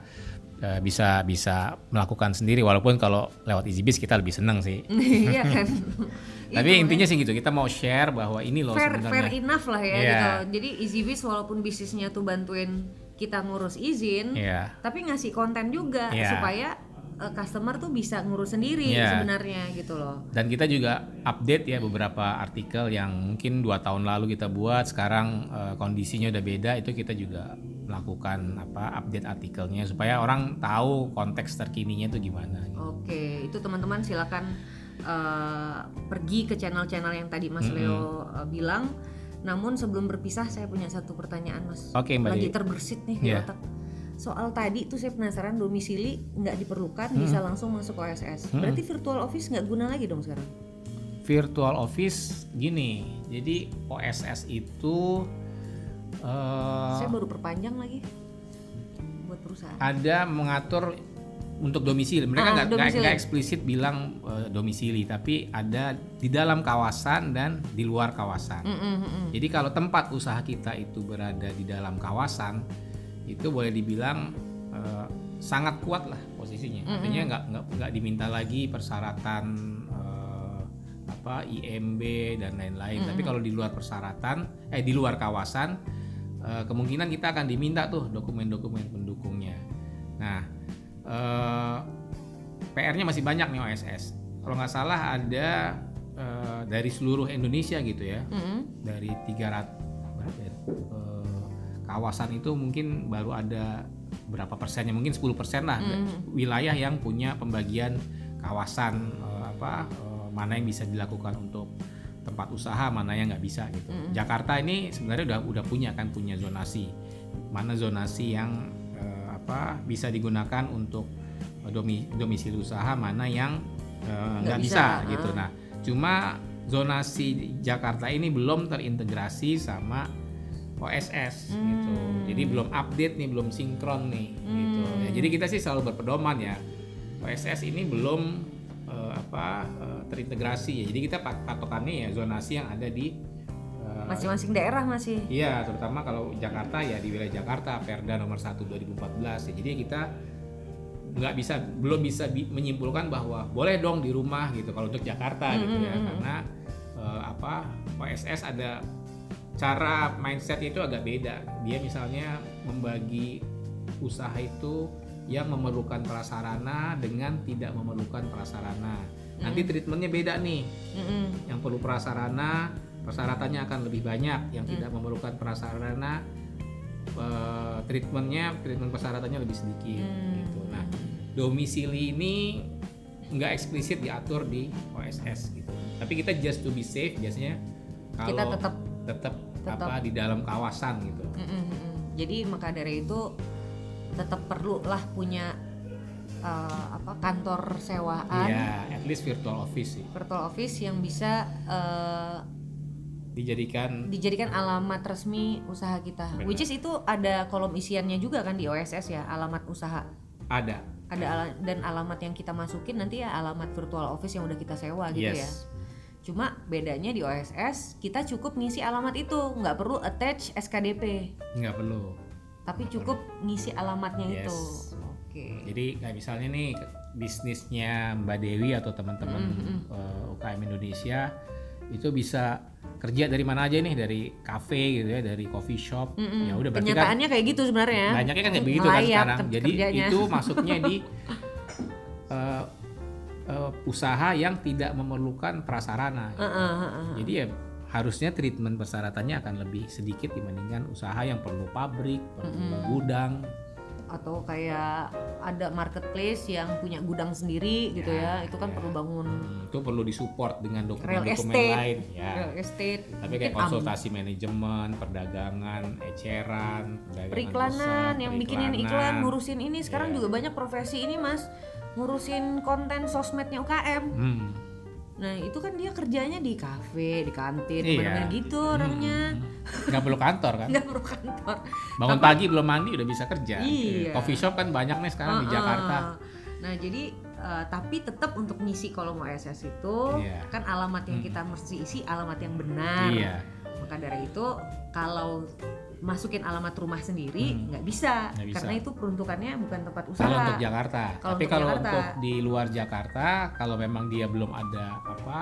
uh, bisa bisa melakukan sendiri. Walaupun kalau lewat Easybiz kita lebih senang sih. Iya kan. Tapi itu, intinya sih gitu, kita mau share bahwa ini loh fair, sebenarnya fair enough lah ya yeah. gitu. Jadi Easybiz walaupun bisnisnya tuh bantuin kita ngurus izin yeah. tapi ngasih konten juga yeah. supaya uh, customer tuh bisa ngurus sendiri yeah. sebenarnya gitu loh. Dan kita juga update ya beberapa artikel yang mungkin dua tahun lalu kita buat, sekarang uh, kondisinya udah beda, itu kita juga lakukan apa update artikelnya supaya orang tahu konteks terkininya itu gimana gitu. Oke, okay. Itu teman-teman silakan Uh, pergi ke channel-channel yang tadi Mas mm-hmm. Leo uh, bilang Namun sebelum berpisah saya punya satu pertanyaan, Mas. Oke, Mbak. Lagi terbersit nih yeah. di otak. Soal tadi itu saya penasaran, domisili nggak diperlukan, hmm. bisa langsung masuk O S S. Hmm. Berarti virtual office nggak guna lagi dong sekarang? Virtual office gini, jadi O S S itu uh, saya baru perpanjang lagi buat perusahaan. Ada mengatur untuk domisili, mereka nggak ah, nggak eksplisit bilang uh, domisili, tapi ada di dalam kawasan dan di luar kawasan. Mm, mm, mm. Jadi kalau tempat usaha kita itu berada di dalam kawasan, itu boleh dibilang uh, sangat kuat lah posisinya. Mm-hmm. Artinya nggak nggak nggak diminta lagi persyaratan uh, apa I M B dan lain-lain. Mm-hmm. Tapi kalau di luar persyaratan, eh di luar kawasan, uh, kemungkinan kita akan diminta tuh dokumen-dokumen pendukungnya. Nah, uh, P R-nya masih banyak nih O S S. Kalau nggak salah ada uh, dari seluruh Indonesia gitu ya, mm-hmm. dari tiga ratus berapa ya? Uh, kawasan itu mungkin baru ada berapa persennya, mungkin sepuluh persen lah mm. wilayah yang punya pembagian kawasan eh, apa eh, mana yang bisa dilakukan untuk tempat usaha, mana yang nggak bisa gitu. Mm. Jakarta ini sebenarnya udah udah punya kan punya zonasi, mana zonasi yang eh, apa bisa digunakan untuk domi, domisili usaha, mana yang eh, nggak bisa, bisa gitu. Nah, cuma zonasi Jakarta ini belum terintegrasi sama O S S hmm. gitu, jadi belum update nih, belum sinkron nih hmm. gitu. Ya, jadi kita sih selalu berpedoman ya, O S S ini belum uh, apa uh, terintegrasi ya. Jadi kita patokannya ya zonasi yang ada di uh, masing-masing daerah masih. Iya, terutama kalau Jakarta ya di wilayah Jakarta, Perda nomor satu dua ribu empat belas ya. Jadi kita nggak bisa, belum bisa bi- menyimpulkan bahwa boleh dong di rumah gitu kalau untuk Jakarta hmm, gitu ya, hmm, karena uh, apa O S S ada cara mindset itu agak beda. Dia misalnya membagi usaha itu yang memerlukan prasarana dengan tidak memerlukan prasarana. Mm-hmm. Nanti treatmentnya beda nih. Mm-hmm. Yang perlu prasarana, persyaratannya akan lebih banyak. Yang mm-hmm. tidak memerlukan prasarana, eh, treatmentnya, treatment persyaratannya lebih sedikit. Mm-hmm. Gitu. Nah, domisili ini nggak eksplisit diatur di O S S gitu. Tapi kita just to be safe biasanya kalau kita tetap Tetap, tetap apa di dalam kawasan gitu. Mm-mm. Jadi maka dari itu tetap perlulah punya uh, apa kantor sewaan. Ya, yeah, at least virtual office sih. Virtual office yang bisa uh, dijadikan dijadikan alamat resmi usaha kita. Benar. Which is itu ada kolom isiannya juga kan di O S S ya, alamat usaha. Ada. Ada ala- dan alamat yang kita masukin nanti ya alamat virtual office yang udah kita sewa gitu yes. ya. Cuma bedanya di O S S kita cukup ngisi alamat itu, nggak perlu attach S K D P. Nggak perlu. Tapi nggak cukup perlu. Ngisi alamatnya yes. itu. Oke. Okay. Jadi kayak misalnya nih bisnisnya Mbak Dewi atau teman-teman mm-hmm. uh, U K M Indonesia itu bisa kerja dari mana aja nih, dari kafe gitu ya, dari coffee shop. Mm-hmm. Ya udah berarti kenyataannya kan, kayak gitu sebenarnya. Banyaknya kan kayak begitu kan sekarang. Ter- Jadi kerjanya. Itu masuknya di uh, Uh, usaha yang tidak memerlukan prasarana gitu. uh, uh, uh, uh, uh. Jadi ya harusnya treatment persyaratannya akan lebih sedikit dibandingkan usaha yang perlu pabrik, perlu mm-hmm. gudang atau kayak ada marketplace yang punya gudang sendiri ya, gitu ya, itu kan ya. Perlu bangun hmm, itu perlu disupport dengan dokumen-dokumen lain ya. Real estate. Tapi kayak konsultasi am- manajemen, perdagangan, eceran, perdagangan periklanan pusat, yang bikinin iklan, ngurusin ini sekarang ya. Juga banyak profesi ini Mas, ngurusin konten sosmednya U K M. Hmm. Nah itu kan dia kerjanya di kafe, di kantin, iya. bener-bener gitu orangnya. Hmm. Gak perlu kantor kan? Gak perlu kantor. Bangun tapi, pagi belum mandi udah bisa kerja. Iya. Coffee shop kan banyak nih sekarang uh-uh. di Jakarta. Nah jadi uh, tapi tetap untuk ngisi kolom O S S itu iya. kan alamat yang hmm. kita mesti isi alamat yang benar. Iya. Maka dari itu kalau masukin alamat rumah sendiri nggak hmm. bisa, bisa karena itu peruntukannya bukan tempat usaha kalau untuk Jakarta. Kalo tapi untuk kalau Jakarta. Untuk di luar Jakarta kalau memang dia belum ada apa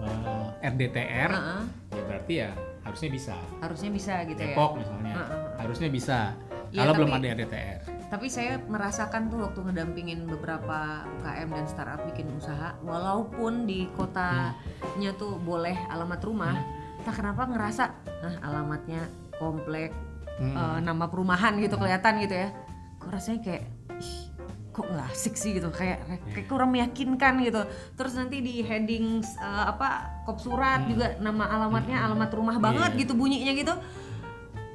uh, R D T R uh-uh. ya berarti ya harusnya bisa harusnya bisa gitu. Depok ya misalnya uh-uh. harusnya bisa ya, kalau tapi, belum ada R D T R. Tapi saya merasakan tuh waktu ngedampingin beberapa U K M dan startup bikin usaha, walaupun di kotanya hmm. tuh boleh alamat rumah hmm. entah kenapa ngerasa nah alamatnya komplek hmm. uh, nama perumahan gitu kelihatan gitu ya, kok rasanya kayak ih kok nggak asik sih gitu, kayak kayak kurang meyakinkan gitu. Terus nanti di heading uh, apa kop surat hmm. juga nama alamatnya hmm. alamat rumah banget yeah. gitu bunyinya gitu,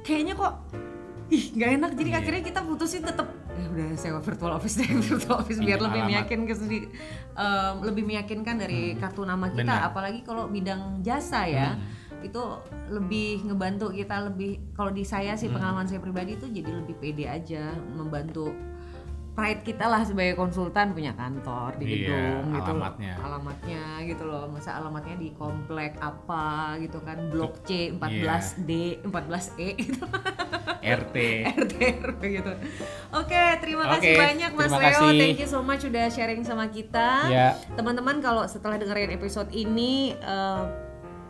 kayaknya kok ih nggak enak. Jadi yeah. akhirnya kita putusin tetap ya udah sewa virtual office deh, virtual office biar lebih meyakinkan sendiri, um, lebih meyakinkan dari hmm. kartu nama kita. Benar. Apalagi kalau bidang jasa ya hmm. itu lebih ngebantu kita lebih, kalau di saya sih pengalaman hmm. saya pribadi itu jadi lebih pede aja, membantu pride kita lah sebagai konsultan punya kantor di gedung yeah, gitu alamatnya. Loh alamatnya gitu loh, masa alamatnya di komplek apa gitu kan, blok C empat belas D yeah. empat belas E gitu R T R T gitu. Oke, okay, terima okay, kasih banyak Mas Leo. Kasih. Thank you so much sudah sharing sama kita. Yeah. Teman-teman kalau setelah dengerin episode ini uh,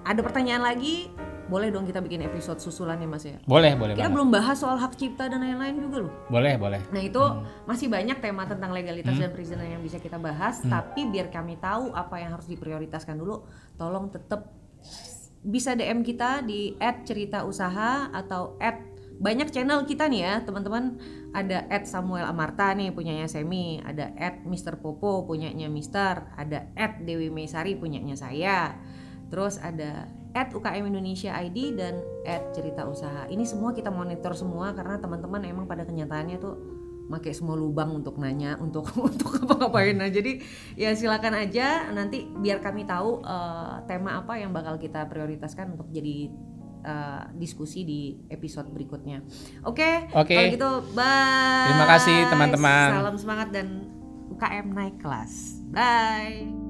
ada pertanyaan lagi, boleh dong kita bikin episode susulan ya Mas ya? Boleh, boleh. Kita banget. Belum bahas soal hak cipta dan lain-lain juga loh. Boleh, boleh. Nah itu hmm. masih banyak tema tentang legalitas hmm. dan perizinan yang bisa kita bahas. Hmm. Tapi biar kami tahu apa yang harus diprioritaskan dulu, tolong tetap bisa D M kita di et cerita usaha atau at banyak channel kita nih ya teman-teman. Ada at Samuel Amarta nih punyanya Semi, ada at Mister Popo punyanya Mister, ada at Dewi Meisari punyanya saya. Terus ada at U K M Indonesia I D dan at cerita usaha. Ini semua kita monitor semua karena teman-teman emang pada kenyataannya tuh pakai semua lubang untuk nanya, untuk untuk apa-apain. Nah, jadi ya silakan aja nanti biar kami tahu uh, tema apa yang bakal kita prioritaskan untuk jadi uh, diskusi di episode berikutnya. Oke, okay? Okay. Kalau gitu bye. Terima kasih teman-teman. Salam semangat dan U K M naik kelas. Bye.